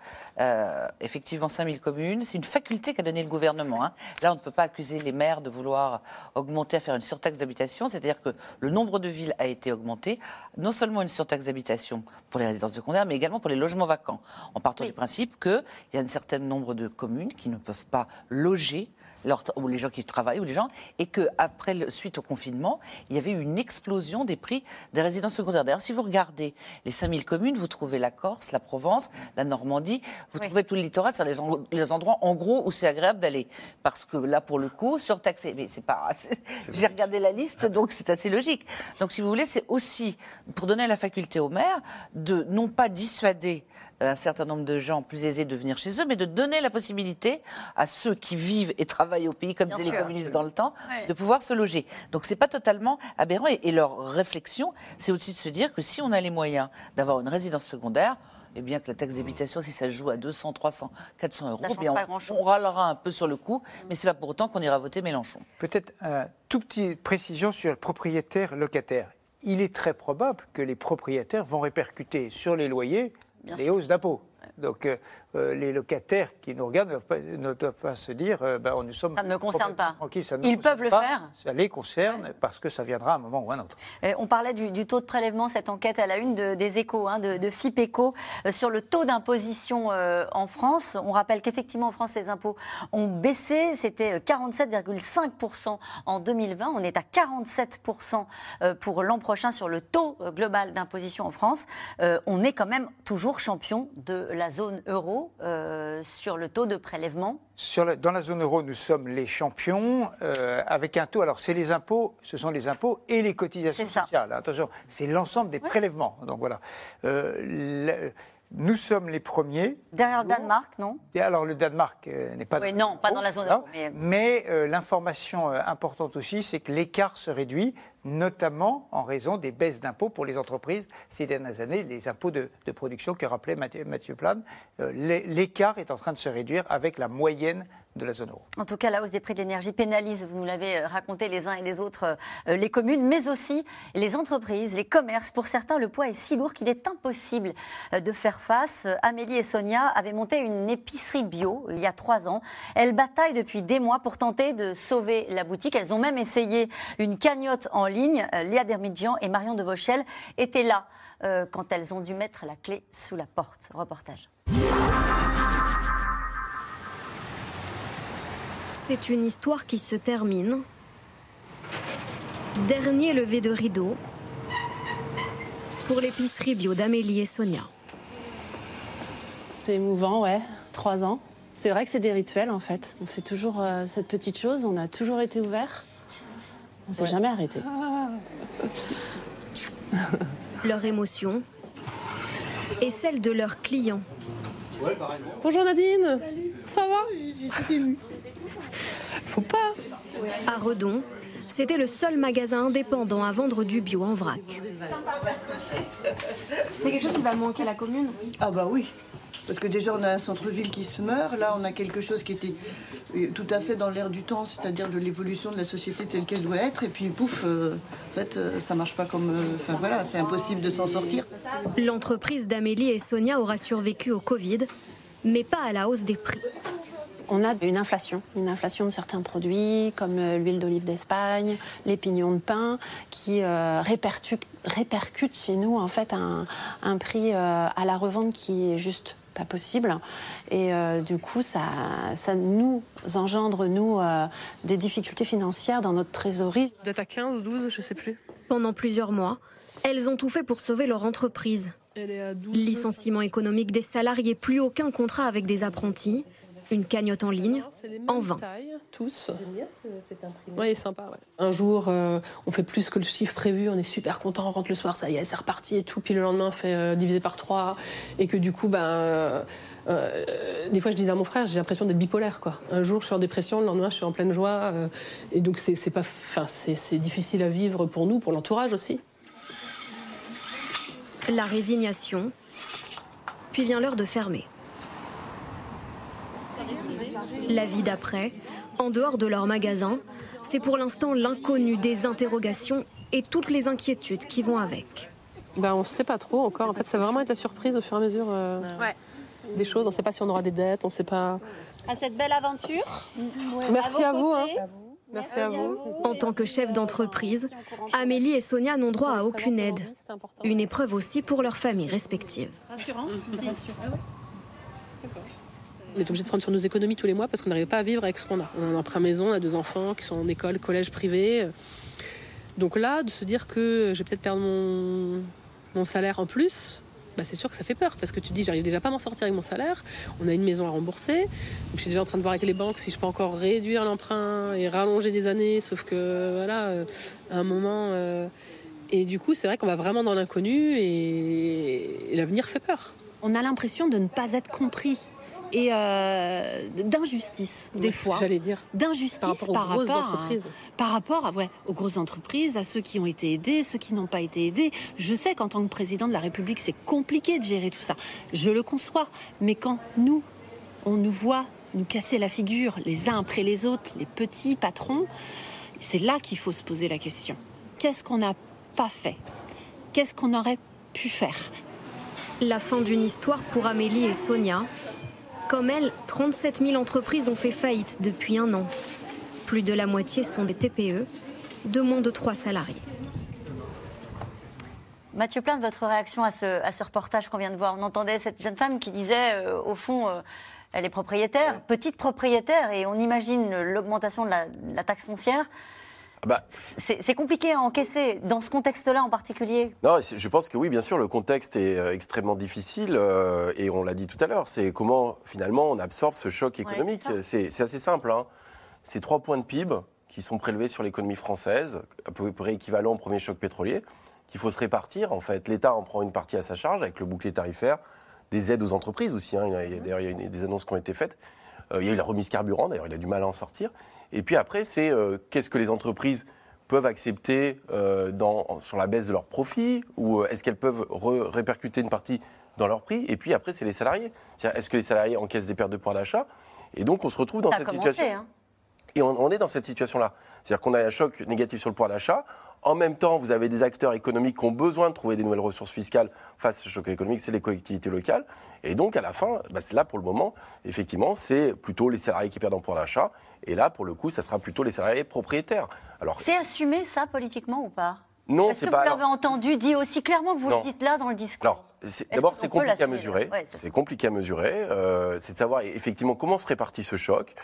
Effectivement, 5000 communes, c'est une faculté qu'a donnée le gouvernement. Hein. Là, on ne peut pas accuser les maires de vouloir augmenter, à faire une surtaxe d'habitation. C'est-à-dire que le nombre de villes a été augmenté, non seulement une surtaxe d'habitation pour les résidences secondaires, mais également pour les logements vacants, en partant du principe qu'il y a un certain nombre de communes qui ne peuvent pas loger ou les gens qui travaillent, et qu'après, suite au confinement, il y avait une explosion des prix des résidences secondaires. D'ailleurs, si vous regardez les 5000 communes, vous trouvez la Corse, la Provence, la Normandie, vous trouvez tout le littoral, c'est-à-dire les endroits, en gros, où c'est agréable d'aller. Parce que là, pour le coup, surtaxé, mais c'est pas... J'ai regardé la liste, donc c'est assez logique. Donc, si vous voulez, c'est aussi, pour donner la faculté aux maires, de non pas dissuader un certain nombre de gens plus aisés de venir chez eux, mais de donner la possibilité à ceux qui vivent et travaillent au pays, comme disaient les communistes dans le temps, de pouvoir se loger. Donc c'est pas totalement aberrant. Et leur réflexion, c'est aussi de se dire que si on a les moyens d'avoir une résidence secondaire, eh bien que la taxe d'habitation, si ça se joue à 200, 300, 400 euros, eh bien on râlera un peu sur le coup, mais ce n'est pas pour autant qu'on ira voter Mélenchon. Peut-être une toute petite précision sur le propriétaire-locataire. Il est très probable que les propriétaires vont répercuter sur les loyers les hausses d'impôts. Donc les locataires qui nous regardent ne doivent pas se dire ben, nous sommes ça ne me concerne pas. Ça ne Ils peuvent le pas. Faire. Ça les concerne parce que ça viendra à un moment ou à un autre. On parlait du taux de prélèvement, cette enquête à la une des Échos, de FIPECO, sur le taux d'imposition en France. On rappelle qu'effectivement en France les impôts ont baissé, c'était 47,5% en 2020. On est à 47% pour l'an prochain sur le taux global d'imposition en France. On est quand même toujours champion de la zone euro sur le taux de prélèvement. Dans la zone euro, nous sommes les champions avec un taux. Alors, c'est les impôts, ce sont les impôts et les cotisations sociales. Attention, c'est l'ensemble des prélèvements. Donc voilà. Nous sommes les premiers. Derrière le Danemark, non ? Alors, le Danemark n'est pas... Oui, non, pas dans la zone euro. Mais l'information importante aussi, c'est que l'écart se réduit, notamment en raison des baisses d'impôts pour les entreprises ces dernières années, les impôts de production que rappelait Mathieu Plane. L'écart est en train de se réduire avec la moyenne de la zone euro. En tout cas, la hausse des prix de l'énergie pénalise, vous nous l'avez raconté les uns et les autres, les communes, mais aussi les entreprises, les commerces. Pour certains, le poids est si lourd qu'il est impossible de faire face. Amélie et Sonia avaient monté une épicerie bio il y a 3 ans. Elles bataillent depuis des mois pour tenter de sauver la boutique. Elles ont même essayé une cagnotte en ligne. Léa Dermidjian et Marion de Vauchel étaient là quand elles ont dû mettre la clé sous la porte. Reportage. C'est une histoire qui se termine. Dernier lever de rideau pour l'épicerie bio d'Amélie et Sonia. C'est émouvant, ouais, 3 ans. C'est vrai que c'est des rituels en fait. On fait toujours cette petite chose, on a toujours été ouverts. On ne s'est jamais arrêté. Leur émotion est celle de leurs clients. Ouais, bonjour Nadine. Salut. Ça va? Faut pas. À Redon, c'était le seul magasin indépendant à vendre du bio en vrac. C'est quelque chose qui va manquer à la commune? Ah bah oui, parce que déjà on a un centre-ville qui se meurt, là on a quelque chose qui était tout à fait dans l'air du temps, c'est-à-dire de l'évolution de la société telle qu'elle doit être, et puis pouf, en fait ça marche pas comme... Enfin voilà, c'est impossible de s'en sortir. L'entreprise d'Amélie et Sonia aura survécu au Covid, mais pas à la hausse des prix. On a une inflation de certains produits comme l'huile d'olive d'Espagne, les pignons de pain, qui répercutent chez nous en fait un prix à la revente qui est juste pas possible. Et du coup, ça nous engendre, nous, des difficultés financières dans notre trésorerie. D'être à 15, 12, je sais plus. Pendant plusieurs mois, elles ont tout fait pour sauver leur entreprise. Licenciement économique des salariés, plus aucun contrat avec des apprentis. Une cagnotte en ligne, en vain. Tous. Oui, sympa. Ouais. Un jour, on fait plus que le chiffre prévu, on est super content, on rentre le soir, ça y est, c'est reparti et tout. Puis le lendemain, on fait diviser par 3. Et que du coup, des fois, je disais à mon frère, j'ai l'impression d'être bipolaire, quoi. Un jour, je suis en dépression, le lendemain, je suis en pleine joie. Et donc, c'est difficile à vivre pour nous, pour l'entourage aussi. La résignation, puis vient l'heure de fermer. La vie d'après, en dehors de leur magasin, c'est pour l'instant l'inconnu des interrogations et toutes les inquiétudes qui vont avec. On ne sait pas trop encore. En fait, ça va vraiment être la surprise au fur et à mesure des choses. On ne sait pas si on aura des dettes, on ne sait pas... À cette belle aventure. Merci à vous. Merci à vous. En tant que chef d'entreprise, Amélie et Sonia n'ont droit à aucune aide. Une épreuve aussi pour leurs familles respectives. Rassurance. On est obligé de prendre sur nos économies tous les mois parce qu'on n'arrive pas à vivre avec ce qu'on a. On a un emprunt maison, on a 2 enfants qui sont en école, collège privé. Donc là, de se dire que je vais peut-être perdre mon salaire en plus, c'est sûr que ça fait peur parce que tu te dis j'arrive déjà pas à m'en sortir avec mon salaire, on a une maison à rembourser, donc je suis déjà en train de voir avec les banques si je peux encore réduire l'emprunt et rallonger des années, sauf que voilà, à un moment... Et du coup, c'est vrai qu'on va vraiment dans l'inconnu et l'avenir fait peur. on a l'impression de ne pas être compris et d'injustice des fois, d'injustice par rapport à, aux grosses entreprises, à ceux qui ont été aidés, ceux qui n'ont pas été aidés. Je sais qu'en tant que président de la République, c'est compliqué de gérer tout ça. Je le conçois, mais quand nous, on nous voit nous casser la figure les uns après les autres, les petits patrons, c'est là qu'il faut se poser la question. Qu'est-ce qu'on n'a pas fait? Qu'est-ce qu'on aurait pu faire? La fin d'une histoire pour Amélie et Sonia. Comme elle, 37 000 entreprises ont fait faillite depuis un an. Plus de la moitié sont des TPE, de moins de 3 salariés. Mathieu Plane, votre réaction à ce reportage qu'on vient de voir? On entendait cette jeune femme qui disait, au fond, elle est propriétaire, petite propriétaire, et on imagine l'augmentation de la taxe foncière. C'est compliqué à encaisser, dans ce contexte-là en particulier. Non, je pense que oui, bien sûr, le contexte est extrêmement difficile, et on l'a dit tout à l'heure, c'est comment, finalement, on absorbe ce choc économique. Ouais, c'est assez simple, hein. C'est 3 points de PIB qui sont prélevés sur l'économie française, à peu près équivalent au premier choc pétrolier, qu'il faut se répartir. En fait, l'État en prend une partie à sa charge, avec le bouclier tarifaire, des aides aux entreprises aussi, hein. D'ailleurs, il y a des annonces qui ont été faites. Il y a eu la remise carburant, d'ailleurs, il a du mal à en sortir. Et puis après, c'est qu'est-ce que les entreprises peuvent accepter sur la baisse de leurs profits, ou est-ce qu'elles peuvent répercuter une partie dans leurs prix? Et puis après, c'est les salariés. C'est-à-dire, est-ce que les salariés encaissent des pertes de pouvoir d'achat? Et donc, on se retrouve dans cette situation. Hein. Et on est dans cette situation-là. C'est-à-dire qu'on a un choc négatif sur le pouvoir d'achat. En même temps, vous avez des acteurs économiques qui ont besoin de trouver des nouvelles ressources fiscales face au choc économique, c'est les collectivités locales. Et donc, à la fin, c'est là pour le moment, effectivement, c'est plutôt les salariés qui perdent en pouvoir d'achat. Et là, pour le coup, ça sera plutôt les salariés propriétaires. Alors, c'est assumé, ça, politiquement ou pas? Non, c'est pas. Est-ce que vous l'avez entendu dire aussi clairement que vous le dites là dans le discours? Alors, d'abord, c'est compliqué à mesurer. C'est compliqué à mesurer. C'est de savoir effectivement comment se répartit ce choc.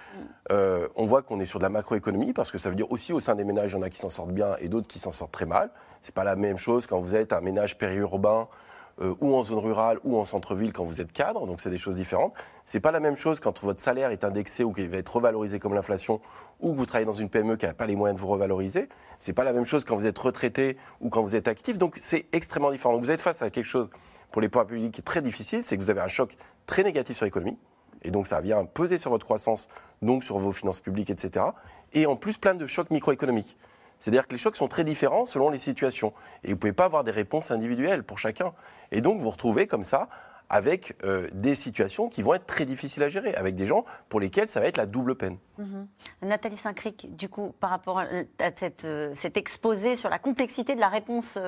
On voit qu'on est sur de la macroéconomie, parce que ça veut dire aussi au sein des ménages, il y en a qui s'en sortent bien et d'autres qui s'en sortent très mal. C'est pas la même chose quand vous êtes un ménage périurbain ou en zone rurale ou en centre-ville quand vous êtes cadre. Donc, c'est des choses différentes. C'est pas la même chose quand votre salaire est indexé ou qu'il va être revalorisé comme l'inflation, ou que vous travaillez dans une PME qui n'a pas les moyens de vous revaloriser. C'est pas la même chose quand vous êtes retraité ou quand vous êtes actif. Donc, c'est extrêmement différent. Donc, vous êtes face à quelque chose pour les pouvoirs publics qui est très difficile, c'est que vous avez un choc très négatif sur l'économie, et donc ça vient peser sur votre croissance, donc sur vos finances publiques, etc. Et en plus, plein de chocs microéconomiques. C'est-à-dire que les chocs sont très différents selon les situations, et vous ne pouvez pas avoir des réponses individuelles pour chacun. Et donc, vous vous retrouvez comme ça avec des situations qui vont être très difficiles à gérer, avec des gens pour lesquels ça va être la double peine. Nathalie Saint-Cricq, du coup, par rapport à cet exposé sur la complexité de la réponse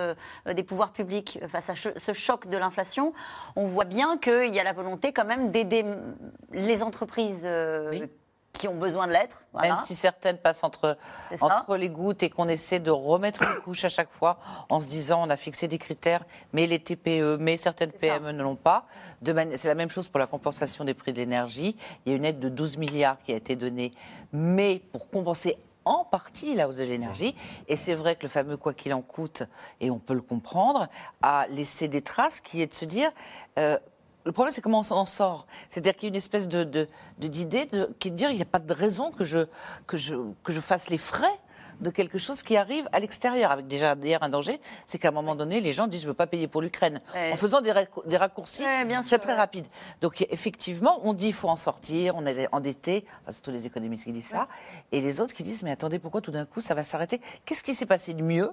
des pouvoirs publics face à ce choc de l'inflation, on voit bien qu'il y a la volonté quand même d'aider les entreprises qui ont besoin de l'être. Voilà. Même si certaines passent entre les gouttes et qu'on essaie de remettre une couche à chaque fois en se disant on a fixé des critères, mais les TPE, mais certaines PME ne l'ont pas. C'est la même chose pour la compensation des prix de l'énergie. Il y a une aide de 12 milliards qui a été donnée, mais pour compenser en partie la hausse de l'énergie. Et c'est vrai que le fameux « quoi qu'il en coûte », et on peut le comprendre, a laissé des traces qui est de se dire... le problème, c'est comment on en sort. C'est-à-dire qu'il y a une espèce d'idée qui est de dire qu'il n'y a pas de raison que je fasse les frais de quelque chose qui arrive à l'extérieur. Avec déjà un danger, c'est qu'à un moment donné, les gens disent je ne veux pas payer pour l'Ukraine, en faisant des raccourcis très rapides. Donc effectivement, on dit il faut en sortir, on est endetté, enfin, surtout les économistes qui disent ça, et les autres qui disent mais attendez, pourquoi tout d'un coup ça va s'arrêter? Qu'est-ce qui s'est passé de mieux?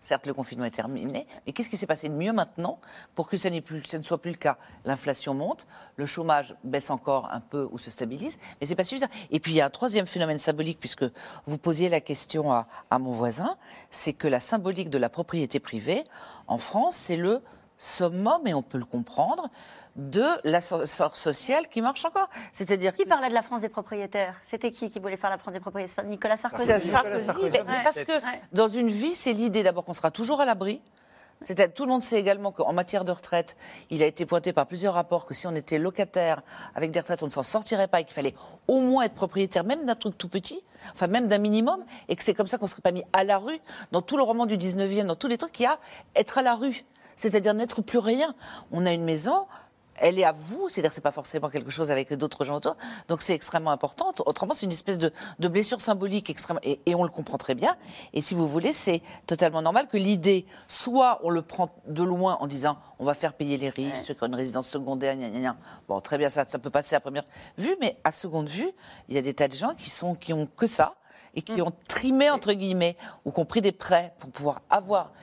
Certes, le confinement est terminé, mais qu'est-ce qui s'est passé de mieux maintenant pour que ça ne soit plus le cas? L'inflation monte, le chômage baisse encore un peu ou se stabilise, mais ce n'est pas suffisant. Et puis, il y a un troisième phénomène symbolique, puisque vous posiez la question à mon voisin, c'est que la symbolique de la propriété privée, en France, c'est le summum, et on peut le comprendre, de l'ascenseur social qui marche encore. C'est-à-dire qui parlait de la France des propriétaires? C'était qui voulait faire la France des propriétaires? Nicolas Sarkozy. Sarkozy, parce que dans une vie, c'est l'idée d'abord qu'on sera toujours à l'abri. C'est-à-dire, tout le monde sait également qu'en matière de retraite, il a été pointé par plusieurs rapports que si on était locataire avec des retraites, on ne s'en sortirait pas et qu'il fallait au moins être propriétaire, même d'un truc tout petit, enfin même d'un minimum, et que c'est comme ça qu'on ne serait pas mis à la rue dans tout le roman du 19e, dans tous les trucs qu'il y a, être à la rue. C'est-à-dire n'être plus rien. On a une maison, elle est à vous, c'est-à-dire que ce n'est pas forcément quelque chose avec d'autres gens autour, donc c'est extrêmement important, autrement c'est une espèce de blessure symbolique extrême, et on le comprend très bien, et si vous voulez c'est totalement normal que l'idée, soit on le prend de loin en disant on va faire payer les riches, ceux qui ont une résidence secondaire, gna gna gna. Bon très bien, ça peut passer à première vue, mais à seconde vue, il y a des tas de gens qui ont que ça, et qui ont trimé, entre guillemets, ou qui ont pris des prêts pour pouvoir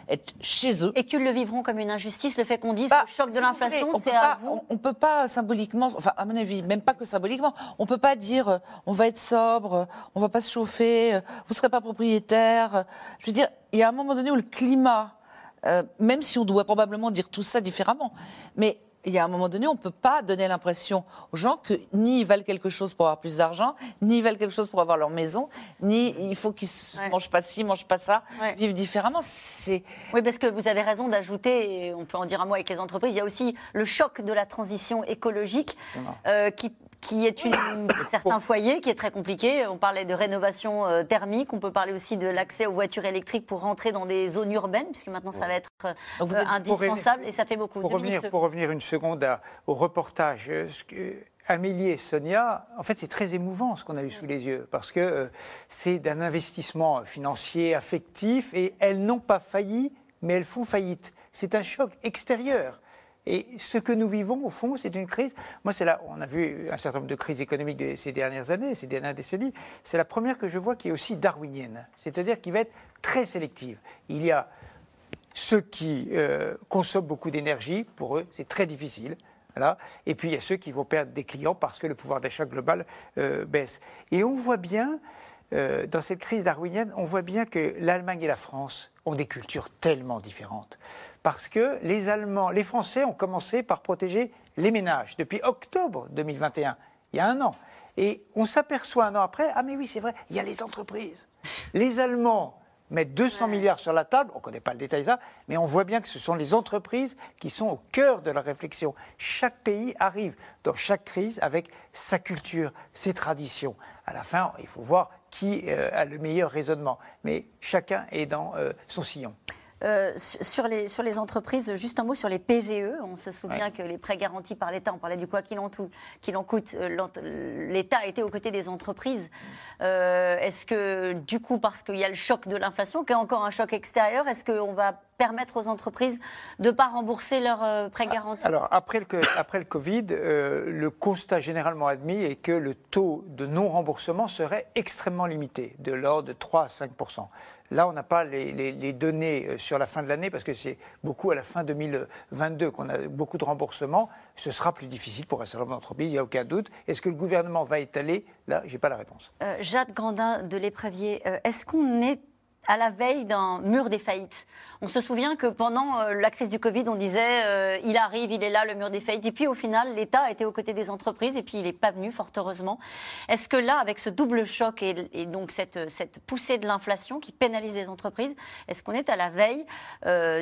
être chez eux. Et qu'ils le vivront comme une injustice, le fait qu'on dise le choc de l'inflation, c'est à vous. On ne peut pas symboliquement, enfin à mon avis, même pas que symboliquement, on ne peut pas dire on va être sobre, on ne va pas se chauffer, vous ne serez pas propriétaire. Je veux dire, il y a un moment donné où le climat, même si on doit probablement dire tout ça différemment, mais... Il y a un moment donné, on ne peut pas donner l'impression aux gens que ni ils valent quelque chose pour avoir plus d'argent, ni ils valent quelque chose pour avoir leur maison, ni il faut qu'ils ne mangent pas ci, mangent pas ça, vivent différemment. Oui, parce que vous avez raison d'ajouter, et on peut en dire un mot avec les entreprises, il y a aussi le choc de la transition écologique qui est certains foyers, qui est très compliqué. On parlait de rénovation thermique, on peut parler aussi de l'accès aux voitures électriques pour rentrer dans des zones urbaines, puisque maintenant ça va être indispensable, et ça fait beaucoup. Pour revenir une seconde au reportage, Amélie et Sonia, en fait c'est très émouvant ce qu'on a eu sous les yeux, parce que c'est d'un investissement financier, affectif, et elles n'ont pas failli, mais elles font faillite. C'est un choc extérieur. Et ce que nous vivons, au fond, c'est une crise. Moi, c'est là, on a vu un certain nombre de crises économiques ces dernières années, ces dernières décennies. C'est la première que je vois qui est aussi darwinienne, c'est-à-dire qui va être très sélective. Il y a ceux qui consomment beaucoup d'énergie, pour eux, c'est très difficile. Voilà. Et puis, il y a ceux qui vont perdre des clients parce que le pouvoir d'achat global baisse. Et on voit bien, dans cette crise darwinienne, on voit bien que l'Allemagne et la France ont des cultures tellement différentes. Parce que les Allemands, les Français ont commencé par protéger les ménages depuis octobre 2021, il y a un an. Et on s'aperçoit un an après, ah mais oui c'est vrai, il y a les entreprises. Les Allemands mettent 200 milliards sur la table, on ne connaît pas le détail de ça, mais on voit bien que ce sont les entreprises qui sont au cœur de la réflexion. Chaque pays arrive dans chaque crise avec sa culture, ses traditions. À la fin, il faut voir qui a le meilleur raisonnement, mais chacun est dans son sillon. Sur les entreprises, juste un mot sur les PGE. On se souvient que les prêts garantis par l'État, on parlait du quoi qu'il en coûte, l'État a été aux côtés des entreprises. Est-ce que, du coup, parce qu'il y a le choc de l'inflation, qu'il y a encore un choc extérieur, est-ce qu'on va permettre aux entreprises de ne pas rembourser leurs prêts garantis? Alors, après le Covid, le constat généralement admis est que le taux de non-remboursement serait extrêmement limité, de l'ordre de 3 à 5%. Là, on n'a pas les données sur la fin de l'année, parce que c'est beaucoup à la fin 2022 qu'on a beaucoup de remboursements. Ce sera plus difficile pour un certain nombre d'entreprises, il n'y a aucun doute. Est-ce que le gouvernement va étaler? Là, je n'ai pas la réponse. Jade Grandin de l'Éprevier, est-ce qu'on est à la veille d'un mur des faillites? On se souvient que pendant la crise du Covid, on disait « il arrive, il est là, le mur des faillites ». Et puis au final, l'État était aux côtés des entreprises et puis il n'est pas venu, fort heureusement. Est-ce que là, avec ce double choc et donc cette poussée de l'inflation qui pénalise les entreprises, est-ce qu'on est à la veille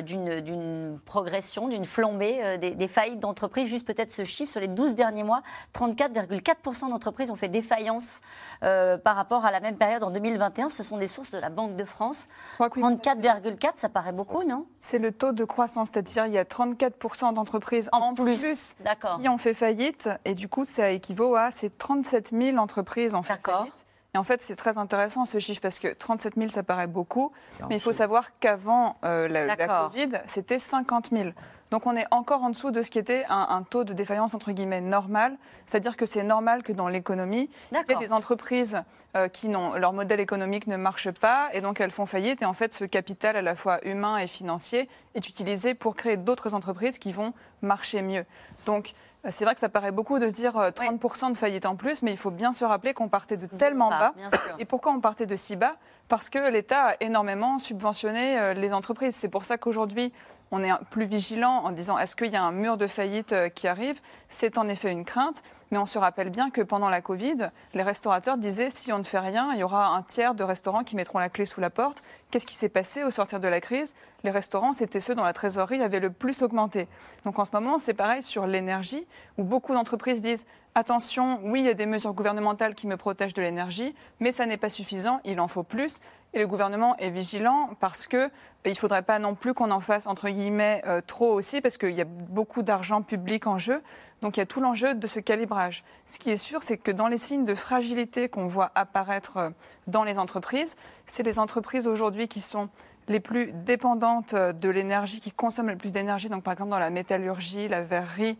d'une progression, d'une flambée des faillites d'entreprises? Juste peut-être ce chiffre, sur les 12 derniers mois, 34,4% d'entreprises ont fait défaillance par rapport à la même période en 2021. Ce sont des sources de la Banque de France. 34,4, ça paraît beaucoup, non? C'est le taux de croissance, c'est-à-dire il y a 34% d'entreprises en plus qui ont fait faillite, et du coup ça équivaut à ces 37 000 entreprises en fait faillite. Et en fait, c'est très intéressant ce chiffre, parce que 37 000, ça paraît beaucoup, mais il faut savoir qu'avant la Covid, c'était 50 000. Donc on est encore en dessous de ce qui était un taux de défaillance, entre guillemets, normal. C'est-à-dire que c'est normal que dans l'économie, il y ait des entreprises leur modèle économique ne marche pas, et donc elles font faillite. Et en fait, ce capital à la fois humain et financier est utilisé pour créer d'autres entreprises qui vont marcher mieux. Donc... C'est vrai que ça paraît beaucoup de dire 30% de faillite en plus, mais il faut bien se rappeler qu'on partait de tellement bas. Et pourquoi on partait de si bas? Parce que l'État a énormément subventionné les entreprises. C'est pour ça qu'aujourd'hui, on est plus vigilant en disant est-ce qu'il y a un mur de faillite qui arrive? C'est en effet une crainte. Mais on se rappelle bien que pendant la Covid, les restaurateurs disaient si on ne fait rien, il y aura un tiers de restaurants qui mettront la clé sous la porte. Qu'est-ce qui s'est passé au sortir de la crise? Les restaurants, c'était ceux dont la trésorerie avait le plus augmenté. Donc en ce moment, c'est pareil sur l'énergie, où beaucoup d'entreprises disent « Attention, oui, il y a des mesures gouvernementales qui me protègent de l'énergie, mais ça n'est pas suffisant, il en faut plus ». Et le gouvernement est vigilant parce qu'il ne faudrait pas non plus qu'on en fasse, entre guillemets, trop aussi, parce qu'il y a beaucoup d'argent public en jeu. Donc il y a tout l'enjeu de ce calibrage. Ce qui est sûr, c'est que dans les signes de fragilité qu'on voit apparaître dans les entreprises, c'est les entreprises aujourd'hui qui sont les plus dépendantes de l'énergie, qui consomment le plus d'énergie, donc par exemple dans la métallurgie, la verrerie,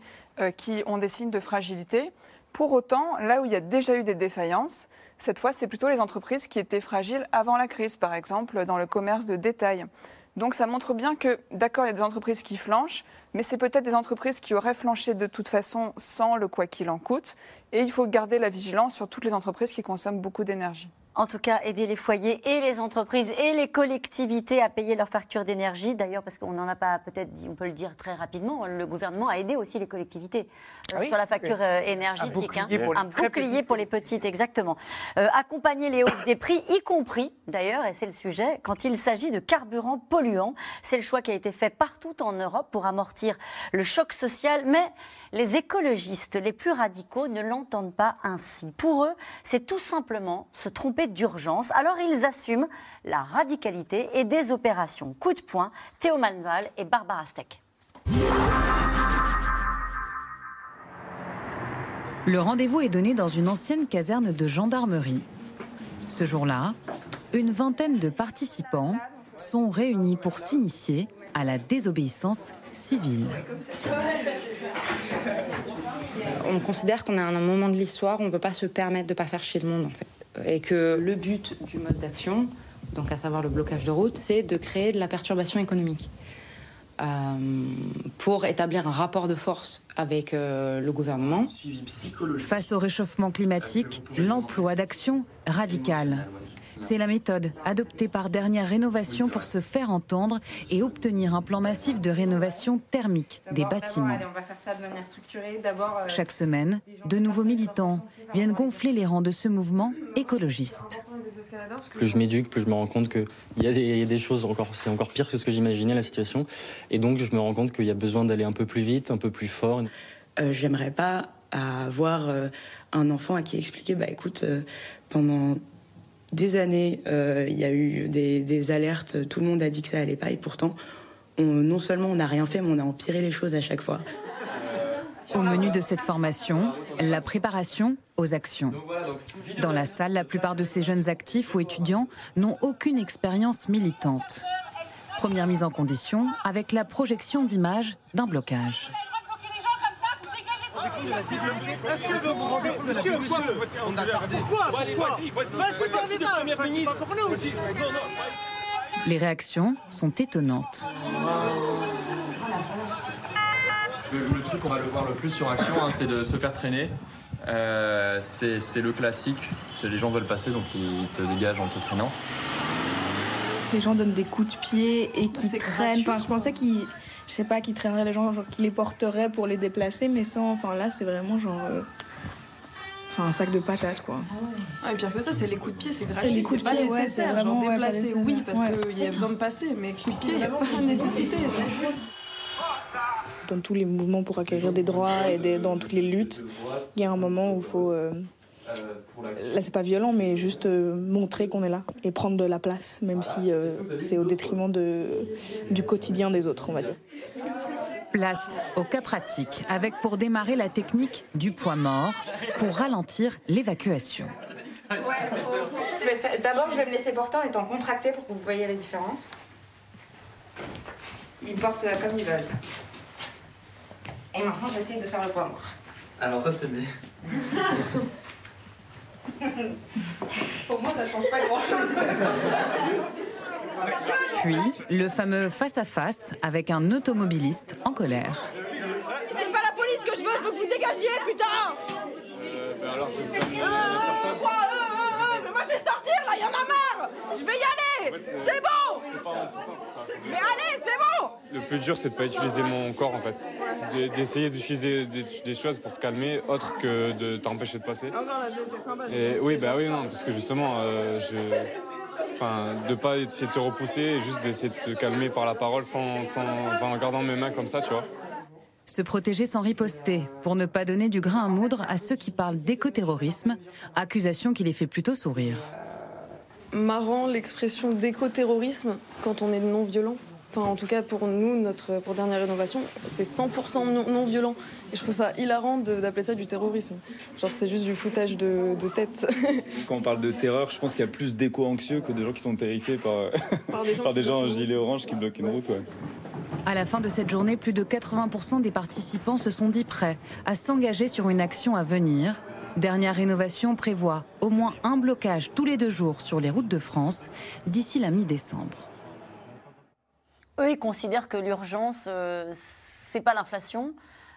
qui ont des signes de fragilité. Pour autant, là où il y a déjà eu des défaillances, cette fois, c'est plutôt les entreprises qui étaient fragiles avant la crise, par exemple dans le commerce de détail. Donc ça montre bien que, d'accord, il y a des entreprises qui flanchent, mais c'est peut-être des entreprises qui auraient flanché de toute façon sans le quoi qu'il en coûte. Et il faut garder la vigilance sur toutes les entreprises qui consomment beaucoup d'énergie. En tout cas, aider les foyers et les entreprises et les collectivités à payer leurs factures d'énergie. D'ailleurs, parce qu'on n'en a pas peut-être dit, on peut le dire très rapidement, le gouvernement a aidé aussi les collectivités sur la facture énergétique. Un bouclier pour les petites, exactement. Accompagner les hausses des prix, y compris, d'ailleurs, et c'est le sujet, quand il s'agit de carburants polluants. C'est le choix qui a été fait partout en Europe pour amortir le choc social, mais les écologistes les plus radicaux ne l'entendent pas ainsi. Pour eux, c'est tout simplement se tromper d'urgence. Alors ils assument la radicalité et des opérations. Coup de poing, Théo Manval et Barbara Steck. Le rendez-vous est donné dans une ancienne caserne de gendarmerie. Ce jour-là, une vingtaine de participants sont réunis pour s'initier à la désobéissance civile. On considère qu'on est à un moment de l'histoire où on ne peut pas se permettre de ne pas faire chier le monde, en fait. Et que le but du mode d'action, donc à savoir le blocage de route, c'est de créer de la perturbation économique pour établir un rapport de force avec le gouvernement. Face au réchauffement climatique, l'emploi d'actions radicales. C'est la méthode adoptée par Dernière Rénovation pour se faire entendre et obtenir un plan massif de rénovation thermique des bâtiments. Chaque semaine, de nouveaux militants viennent gonfler les rangs de ce mouvement écologiste. Plus je m'éduque, plus je me rends compte qu'il y a des choses, c'est encore pire que ce que j'imaginais la situation. Et donc je me rends compte qu'il y a besoin d'aller un peu plus vite, un peu plus fort. J'aimerais pas avoir un enfant à qui expliquer, bah écoute, pendant des années, il y a eu des alertes, tout le monde a dit que ça allait pas et pourtant, non seulement on n'a rien fait, mais on a empiré les choses à chaque fois. Au menu de cette formation, la préparation aux actions. Dans la salle, la plupart de ces jeunes actifs ou étudiants n'ont aucune expérience militante. Première mise en condition avec la projection d'images d'un blocage. Les réactions sont étonnantes. Le truc qu'on va le voir le plus sur Action, c'est de se faire traîner. C'est le classique. Les gens veulent passer, donc ils te dégagent en te traînant. Les gens donnent des coups de pied et qui traînent. Enfin, je pensais qu'ils... Je sais pas, qui traînerait les gens, genre qui les porterait pour les déplacer, mais sans... Enfin là, c'est vraiment genre... Enfin, un sac de patates, quoi. Ah, et pire que ça, c'est les coups de pied, c'est gratuit, c'est pas nécessaire. Genre déplacer, oui, parce qu'il y a besoin de passer, mais coups de pied, il n'y a pas de nécessité. Dans tous les mouvements pour acquérir des droits et dans toutes les luttes, il y a un moment où il faut... Là, c'est pas violent, mais juste montrer qu'on est là et prendre de la place, même si c'est au détriment du quotidien des autres, on va dire. Place au cas pratique, avec pour démarrer la technique du poids mort pour ralentir l'évacuation. Ouais, d'abord, je vais me laisser porter en étant contractée pour que vous voyez la différence. Ils portent comme ils veulent. Et maintenant, j'essaie de faire le poids mort. Alors ça, c'est bien. Pour moi, ça change pas grand-chose. Puis, le fameux face-à-face avec un automobiliste en colère. C'est pas la police que je veux que vous dégagiez, putain. Alors, je vais vous faire... Quoi mais moi, je vais sortir, là. là, il y en a marre. Je vais y aller. En fait, c'est bon. C'est pas 100% pour ça. Mais allez, c'est bon. Le plus dur, c'est de ne pas utiliser mon corps, en fait. D'essayer d'utiliser des choses pour te calmer, autre que de t'empêcher de passer. Encore là, j'étais sympa. Oui, bah oui, non, parce que justement, de ne pas essayer de te repousser et juste d'essayer de te calmer par la parole en gardant mes mains comme ça, tu vois. Se protéger sans riposter, pour ne pas donner du grain à moudre à ceux qui parlent d'écoterrorisme, accusation qui les fait plutôt sourire. Marrant l'expression d'écoterrorisme quand on est non-violent. Enfin, en tout cas, pour nous, pour Dernière Rénovation, c'est 100% non-violent. Et je trouve ça hilarant d'appeler ça du terrorisme. Genre, c'est juste du foutage de tête. Quand on parle de terreur, je pense qu'il y a plus d'éco-anxieux que de gens qui sont terrifiés par des gens en gilet orange qui bloquent une route. Ouais. À la fin de cette journée, plus de 80% des participants se sont dit prêts à s'engager sur une action à venir. Dernière Rénovation prévoit au moins un blocage tous les 2 jours sur les routes de France d'ici la mi-décembre. Eux, ils considèrent que l'urgence, c'est pas l'inflation.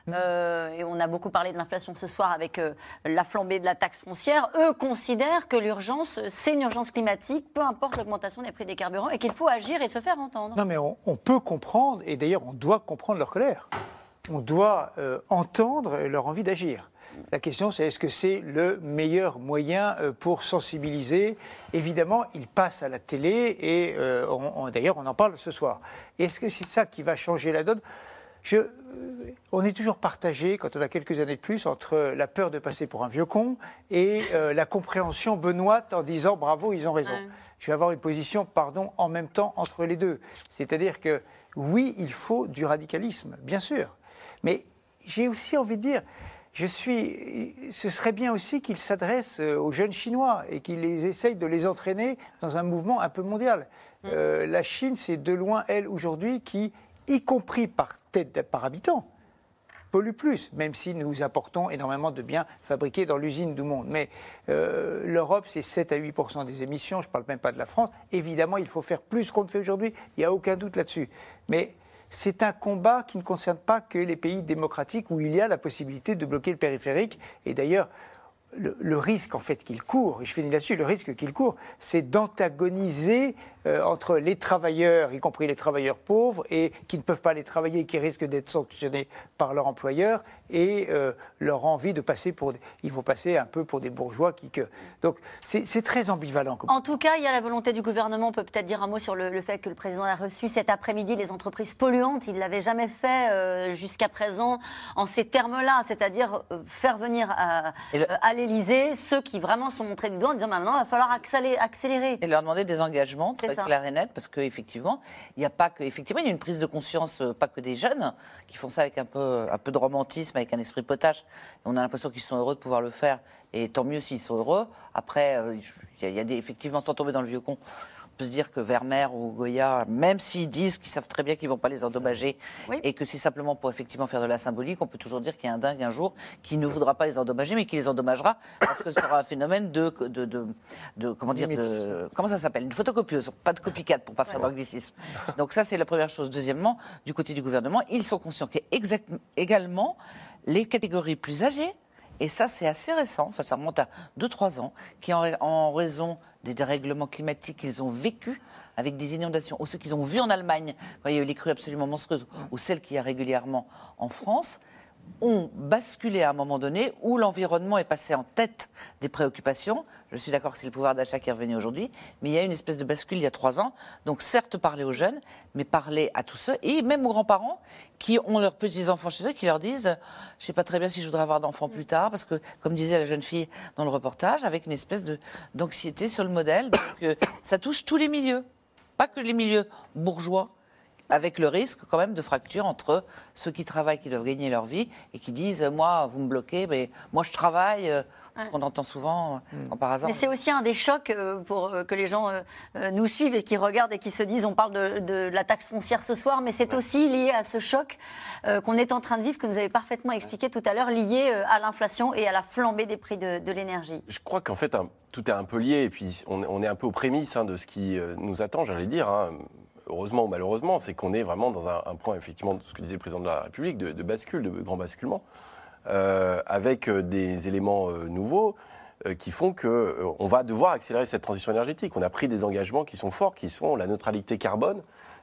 Et on a beaucoup parlé de l'inflation ce soir avec la flambée de la taxe foncière. Eux considèrent que l'urgence, c'est une urgence climatique, peu importe l'augmentation des prix des carburants, et qu'il faut agir et se faire entendre. Non, mais on peut comprendre, et d'ailleurs on doit comprendre leur colère. On doit entendre leur envie d'agir. La question, c'est est-ce que c'est le meilleur moyen pour sensibiliser? Évidemment, il passe à la télé et d'ailleurs, on en parle ce soir. Est-ce que c'est ça qui va changer la donne? On est toujours partagé, quand on a quelques années de plus, entre la peur de passer pour un vieux con et la compréhension benoîte en disant « bravo, ils ont raison ». Je vais avoir une position, pardon, en même temps entre les deux. C'est-à-dire que oui, il faut du radicalisme, bien sûr. Mais j'ai aussi envie de dire... ce serait bien aussi qu'ils s'adressent aux jeunes Chinois et qu'ils essayent de les entraîner dans un mouvement un peu mondial. La Chine, c'est de loin, elle, aujourd'hui, qui, y compris par habitant, pollue plus, même si nous apportons énormément de biens fabriqués dans l'usine du monde. Mais l'Europe, c'est 7 à 8% des émissions, je ne parle même pas de la France. Évidemment, il faut faire plus qu'on ne fait aujourd'hui, il n'y a aucun doute là-dessus. Mais... c'est un combat qui ne concerne pas que les pays démocratiques où il y a la possibilité de bloquer le périphérique. Et d'ailleurs, le risque en fait qu'il court, et je finis là-dessus, le risque qu'il court, c'est d'antagoniser entre les travailleurs, y compris les travailleurs pauvres, et qui ne peuvent pas aller travailler et qui risquent d'être sanctionnés par leur employeur, et leur envie de passer pour... ils vont passer un peu pour des bourgeois qui... Donc c'est très ambivalent. En tout cas, il y a la volonté du gouvernement. On peut peut-être dire un mot sur le fait que le président a reçu cet après-midi les entreprises polluantes. Il ne l'avait jamais fait jusqu'à présent en ces termes-là, c'est-à-dire faire venir à l'Élysée ceux qui vraiment sont montrés du doigt en disant maintenant il va falloir accélérer. Et leur demander des engagements très clairs et nets, parce qu'effectivement, il n'y a pas que... Effectivement, il y a une prise de conscience, pas que des jeunes qui font ça avec un peu de romantisme, avec un esprit potache. On a l'impression qu'ils sont heureux de pouvoir le faire, et tant mieux s'ils sont heureux. Après, effectivement, sans tomber dans le vieux con, on peut se dire que Vermeer ou Goya, même s'ils disent qu'ils savent très bien qu'ils ne vont pas les endommager, oui, et que c'est simplement pour effectivement faire de la symbolique, on peut toujours dire qu'il y a un dingue un jour qui ne voudra pas les endommager, mais qui les endommagera parce que ce sera un phénomène comment ça s'appelle? Une photocopieuse, pas de copycat pour ne pas faire d'anglicisme. Donc ça, c'est la première chose. Deuxièmement, du côté du gouvernement, ils sont conscients qu'également les catégories plus âgées, et ça, c'est assez récent, enfin, ça remonte à 2-3 ans, qui, en raison des dérèglements climatiques qu'ils ont vécu avec des inondations, ou ceux qu'ils ont vus en Allemagne, quand il y a eu les crues absolument monstrueuses, ou celles qu'il y a régulièrement en France, ont basculé à un moment donné où l'environnement est passé en tête des préoccupations. Je suis d'accord que c'est le pouvoir d'achat qui est revenu aujourd'hui, mais il y a une espèce de bascule il y a 3 ans. Donc certes, parler aux jeunes, mais parler à tous ceux, et même aux grands-parents qui ont leurs petits-enfants chez eux, qui leur disent « je ne sais pas très bien si je voudrais avoir d'enfants plus tard », parce que, comme disait la jeune fille dans le reportage, avec une espèce d'anxiété sur le modèle. Donc ça touche tous les milieux, pas que les milieux bourgeois, avec le risque quand même de fracture entre ceux qui travaillent, qui doivent gagner leur vie, et qui disent « moi, vous me bloquez, mais moi je travaille », parce qu'on entend souvent par hasard. Mais c'est aussi un des chocs pour que les gens nous suivent et qui regardent et qui se disent « on parle de la taxe foncière ce soir », mais c'est aussi lié à ce choc qu'on est en train de vivre, que vous avez parfaitement expliqué tout à l'heure, lié à l'inflation et à la flambée des prix de l'énergie. Je crois qu'en fait, tout est un peu lié, et puis on est un peu aux prémices de ce qui nous attend, j'allais dire, heureusement ou malheureusement, c'est qu'on est vraiment dans un point, effectivement, de ce que disait le président de la République, de bascule, de grand basculement, avec des éléments nouveaux, qui font qu'on va devoir accélérer cette transition énergétique. On a pris des engagements qui sont forts, qui sont la neutralité carbone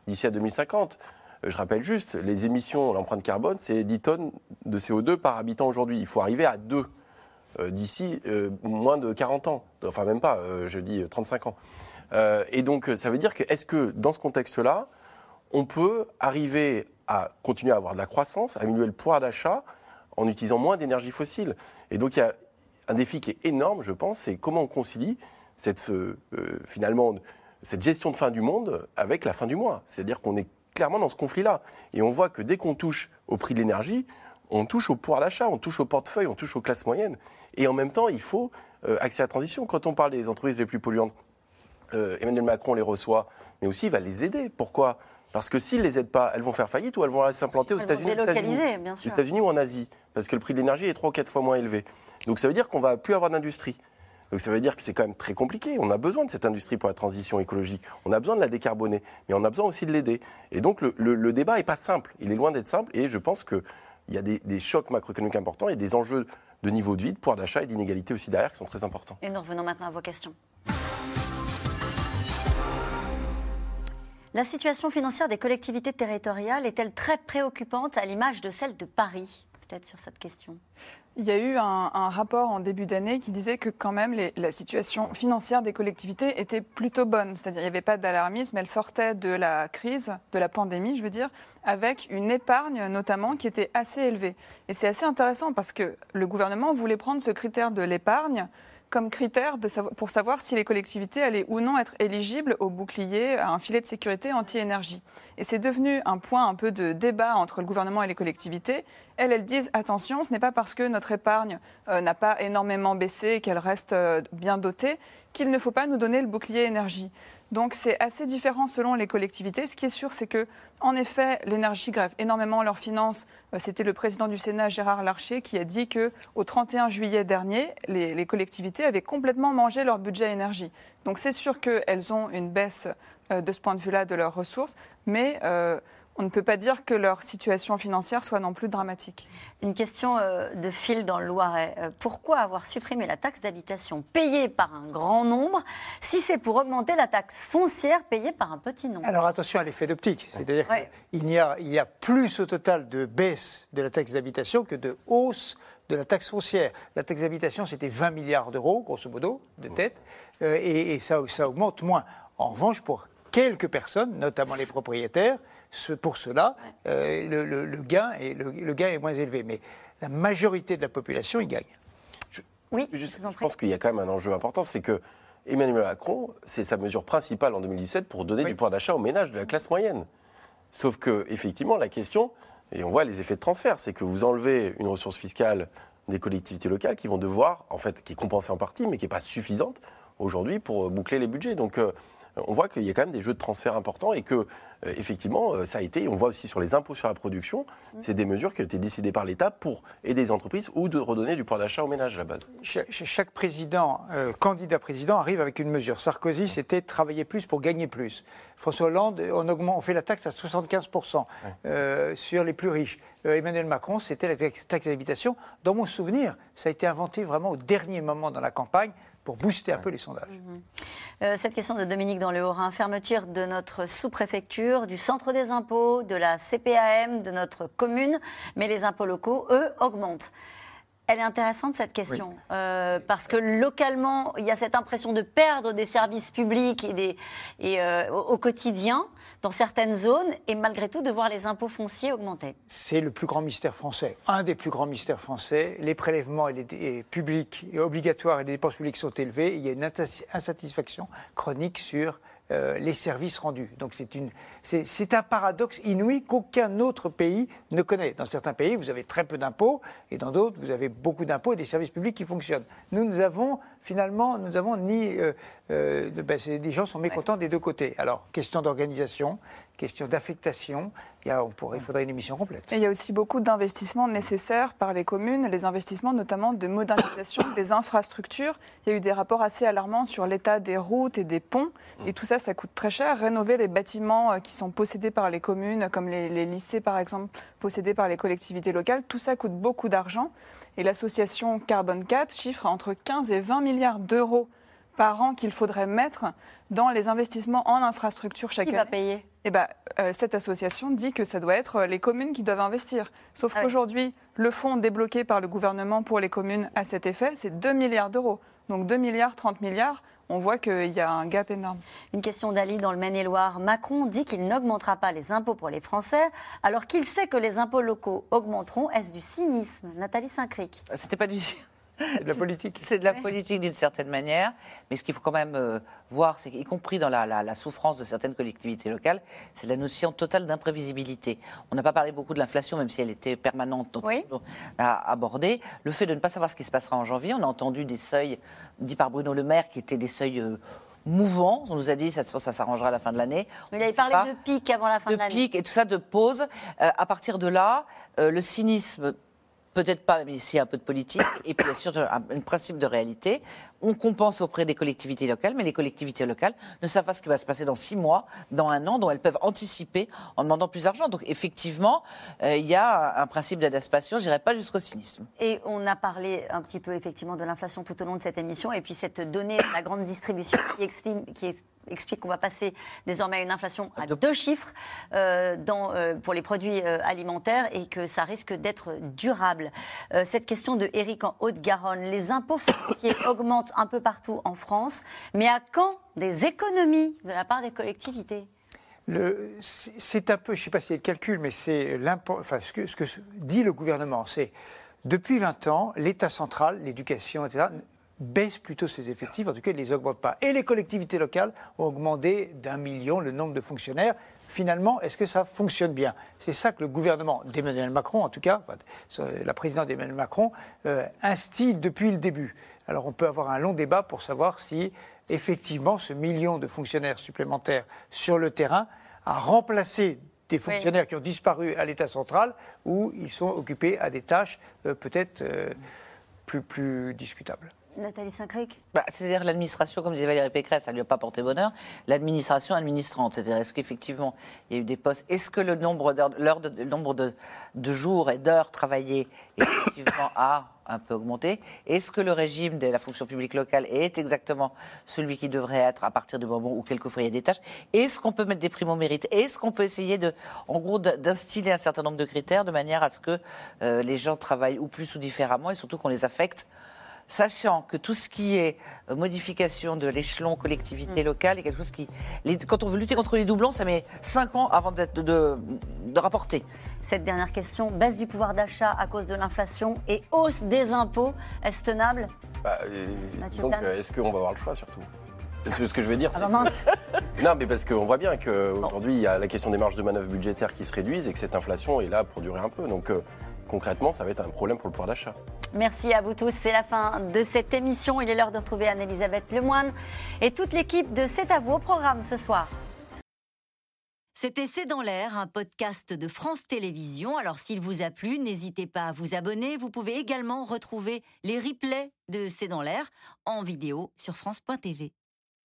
d'ici à 2050. Je rappelle juste, les émissions, l'empreinte carbone, c'est 10 tonnes de CO2 par habitant aujourd'hui. Il faut arriver à 2 d'ici moins de 40 ans. Enfin, même pas, je dis 35 ans. Et donc, ça veut dire que, est-ce que, dans ce contexte-là, on peut arriver à continuer à avoir de la croissance, à diminuer le pouvoir d'achat en utilisant moins d'énergie fossile? Et donc, il y a un défi qui est énorme, je pense, c'est comment on concilie cette gestion de fin du monde avec la fin du mois. C'est-à-dire qu'on est clairement dans ce conflit-là. Et on voit que dès qu'on touche au prix de l'énergie, on touche au pouvoir d'achat, on touche au portefeuille, on touche aux classes moyennes. Et en même temps, il faut accélérer la transition. Quand on parle des entreprises les plus polluantes, Emmanuel Macron les reçoit, mais aussi il va les aider. Pourquoi ? Parce que s'il ne les aide pas, elles vont faire faillite ou elles vont s'implanter aux États-Unis ou en Asie. Parce que le prix de l'énergie est 3 ou 4 fois moins élevé. Donc ça veut dire qu'on ne va plus avoir d'industrie. Donc ça veut dire que c'est quand même très compliqué. On a besoin de cette industrie pour la transition écologique. On a besoin de la décarboner, mais on a besoin aussi de l'aider. Et donc le débat n'est pas simple. Il est loin d'être simple. Et je pense qu'il y a des chocs macroéconomiques importants et des enjeux de niveau de vie, de pouvoir d'achat et d'inégalité aussi derrière qui sont très importants. Et nous revenons maintenant à vos questions. La situation financière des collectivités territoriales est-elle très préoccupante à l'image de celle de Paris ? Peut-être sur cette question. Il y a eu un rapport en début d'année qui disait que quand même la situation financière des collectivités était plutôt bonne. C'est-à-dire qu'il n'y avait pas d'alarmisme, elle sortait de la crise, de la pandémie, je veux dire, avec une épargne notamment qui était assez élevée. Et c'est assez intéressant parce que le gouvernement voulait prendre ce critère de l'épargne comme critère pour savoir si les collectivités allaient ou non être éligibles au bouclier, à un filet de sécurité anti-énergie. Et c'est devenu un point un peu de débat entre le gouvernement et les collectivités. Elles disent attention, ce n'est pas parce que notre épargne n'a pas énormément baissé et qu'elle reste bien dotée qu'il ne faut pas nous donner le bouclier énergie. Donc c'est assez différent selon les collectivités. Ce qui est sûr, c'est que, en effet, l'énergie grève énormément leurs finances. C'était le président du Sénat, Gérard Larcher, qui a dit qu'au 31 juillet dernier, les collectivités avaient complètement mangé leur budget énergie. Donc c'est sûr qu'elles ont une baisse de ce point de vue-là de leurs ressources, mais on ne peut pas dire que leur situation financière soit non plus dramatique. Une question de Phil dans le Loiret. Pourquoi avoir supprimé la taxe d'habitation payée par un grand nombre si c'est pour augmenter la taxe foncière payée par un petit nombre ? Alors attention à l'effet d'optique. C'est-à-dire qu'il y a plus au total de baisse de la taxe d'habitation que de hausse de la taxe foncière. La taxe d'habitation, c'était 20 milliards d'euros, grosso modo, de tête, et ça augmente moins. En revanche, pour quelques personnes, notamment les propriétaires, pour cela, le gain est moins élevé. Mais la majorité de la population, y gagne. Je pense qu'il y a quand même un enjeu important, c'est que Emmanuel Macron, c'est sa mesure principale en 2017 pour donner du pouvoir d'achat aux ménages de la classe moyenne. Sauf que, effectivement, la question, et on voit les effets de transfert, c'est que vous enlevez une ressource fiscale des collectivités locales qui vont devoir, en fait, qui est compensée en partie, mais qui n'est pas suffisante aujourd'hui pour boucler les budgets. Donc, on voit qu'il y a quand même des jeux de transfert importants et que, effectivement, ça a été, on voit aussi sur les impôts sur la production, c'est des mesures qui ont été décidées par l'État pour aider les entreprises ou de redonner du pouvoir d'achat aux ménages à la base. Chaque président, candidat président, arrive avec une mesure. Sarkozy, c'était travailler plus pour gagner plus. François Hollande, on fait la taxe à 75% sur les plus riches. Emmanuel Macron, c'était la taxe d'habitation. Dans mon souvenir, ça a été inventé vraiment au dernier moment dans la campagne, pour booster un peu les sondages. Cette question de Dominique dans le Haut-Rhin. Fermeture de notre sous-préfecture, du centre des impôts, de la CPAM, de notre commune, mais les impôts locaux, eux, augmentent. Elle est intéressante, cette question, parce que localement, il y a cette impression de perdre des services publics au quotidien, dans certaines zones, et malgré tout, de voir les impôts fonciers augmenter. C'est le plus grand mystère français, un des plus grands mystères français. Les prélèvements publics et obligatoires et les dépenses publiques sont élevés. Il y a une insatisfaction chronique sur les services rendus. Donc c'est un paradoxe inouï qu'aucun autre pays ne connaît. Dans certains pays, vous avez très peu d'impôts, et dans d'autres, vous avez beaucoup d'impôts et des services publics qui fonctionnent. Nous avons des gens sont mécontents des deux côtés. Alors, question d'organisation, question d'affectation. Il faudrait une émission complète. Et il y a aussi beaucoup d'investissements nécessaires par les communes, les investissements notamment de modernisation des infrastructures. Il y a eu des rapports assez alarmants sur l'état des routes et des ponts. Et tout ça, ça coûte très cher. Rénover les bâtiments qui sont possédés par les communes, comme les lycées par exemple, possédés par les collectivités locales, tout ça coûte beaucoup d'argent. Et l'association Carbone 4 chiffre à entre 15 et 20 milliards d'euros par an qu'il faudrait mettre dans les investissements en infrastructure chaque année. Qui va payer ? Eh ben, cette association dit que ça doit être les communes qui doivent investir. Sauf qu'aujourd'hui, le fonds débloqué par le gouvernement pour les communes à cet effet, c'est 2 milliards d'euros. Donc 2 milliards, 30 milliards, on voit qu'il y a un gap énorme. Une question d'Ali dans le Maine-et-Loire. Macron dit qu'il n'augmentera pas les impôts pour les Français, alors qu'il sait que les impôts locaux augmenteront. Est-ce du cynisme, Nathalie Saint-Cricq? C'était pas du cynisme. C'est de la politique. C'est de la politique d'une certaine manière, mais ce qu'il faut quand même voir, c'est y compris dans la souffrance de certaines collectivités locales, c'est la notion totale d'imprévisibilité. On n'a pas parlé beaucoup de l'inflation, même si elle était permanente, donc on a abordé. Le fait de ne pas savoir ce qui se passera en janvier, on a entendu des seuils dits par Bruno Le Maire qui étaient des seuils mouvants. On nous a dit ça s'arrangera à la fin de l'année. Mais il avait parlé de pic avant la fin de l'année. De pic et tout ça, de pause. À partir de là, le cynisme... Peut-être pas, mais ici un peu de politique, et puis bien sûr un principe de réalité. On compense auprès des collectivités locales, mais les collectivités locales ne savent pas ce qui va se passer dans 6 mois, dans 1 an, dont elles peuvent anticiper en demandant plus d'argent. Donc effectivement, il y a un principe d'adaptation, je n'irai pas jusqu'au cynisme. Et on a parlé un petit peu effectivement de l'inflation tout au long de cette émission, et puis cette donnée de la grande distribution qui explique qu'on va passer désormais à une inflation à 2 chiffres pour les produits alimentaires et que ça risque d'être durable. Cette question de Eric en Haute-Garonne, les impôts fonciers augmentent un peu partout en France, mais à quand des économies de la part des collectivités ? C'est un peu, je ne sais pas si c'est le calcul, mais c'est ce que dit le gouvernement, c'est depuis 20 ans, l'État central, l'éducation, etc., baisse plutôt ses effectifs, en tout cas, ils ne les augmentent pas. Et les collectivités locales ont augmenté d'1 million le nombre de fonctionnaires. Finalement, est-ce que ça fonctionne bien? C'est ça que le gouvernement d'Emmanuel Macron, en tout cas, la présidente d'Emmanuel Macron, instille depuis le début. Alors, on peut avoir un long débat pour savoir si, effectivement, ce million de fonctionnaires supplémentaires sur le terrain a remplacé des fonctionnaires qui ont disparu à l'État central ou ils sont occupés à des tâches peut-être plus discutables. Nathalie Saint-Cricq. C'est-à-dire l'administration, comme disait Valérie Pécresse, ça ne lui a pas porté bonheur, l'administration administrante. C'est-à-dire, est-ce qu'effectivement, il y a eu des postes, est-ce que le nombre de jours et d'heures travaillées effectivement a un peu augmenté? Est-ce que le régime de la fonction publique locale est exactement celui qui devrait être à partir du moment où quelquefois il y a des tâches? Est-ce qu'on peut mettre des primes au mérite? Est-ce qu'on peut essayer d'instiller un certain nombre de critères de manière à ce que les gens travaillent ou plus ou différemment et surtout qu'on les affecte? Sachant que tout ce qui est modification de l'échelon collectivité locale est quelque chose qui... Quand on veut lutter contre les doublons, ça met 5 ans avant de rapporter. Cette dernière question, baisse du pouvoir d'achat à cause de l'inflation et hausse des impôts, est-ce tenable? Donc, est-ce qu'on va avoir le choix surtout? Ce que je veux dire, c'est... Non, mais parce qu'on voit bien qu'aujourd'hui, il y a la question des marges de manœuvre budgétaires qui se réduisent et que cette inflation est là pour durer un peu. Donc... concrètement, ça va être un problème pour le pouvoir d'achat. Merci à vous tous. C'est la fin de cette émission. Il est l'heure de retrouver Anne-Elisabeth Lemoine et toute l'équipe de C'est à vous au programme ce soir. C'était C'est dans l'air, un podcast de France Télévisions. Alors s'il vous a plu, n'hésitez pas à vous abonner. Vous pouvez également retrouver les replays de C'est dans l'air en vidéo sur France.tv.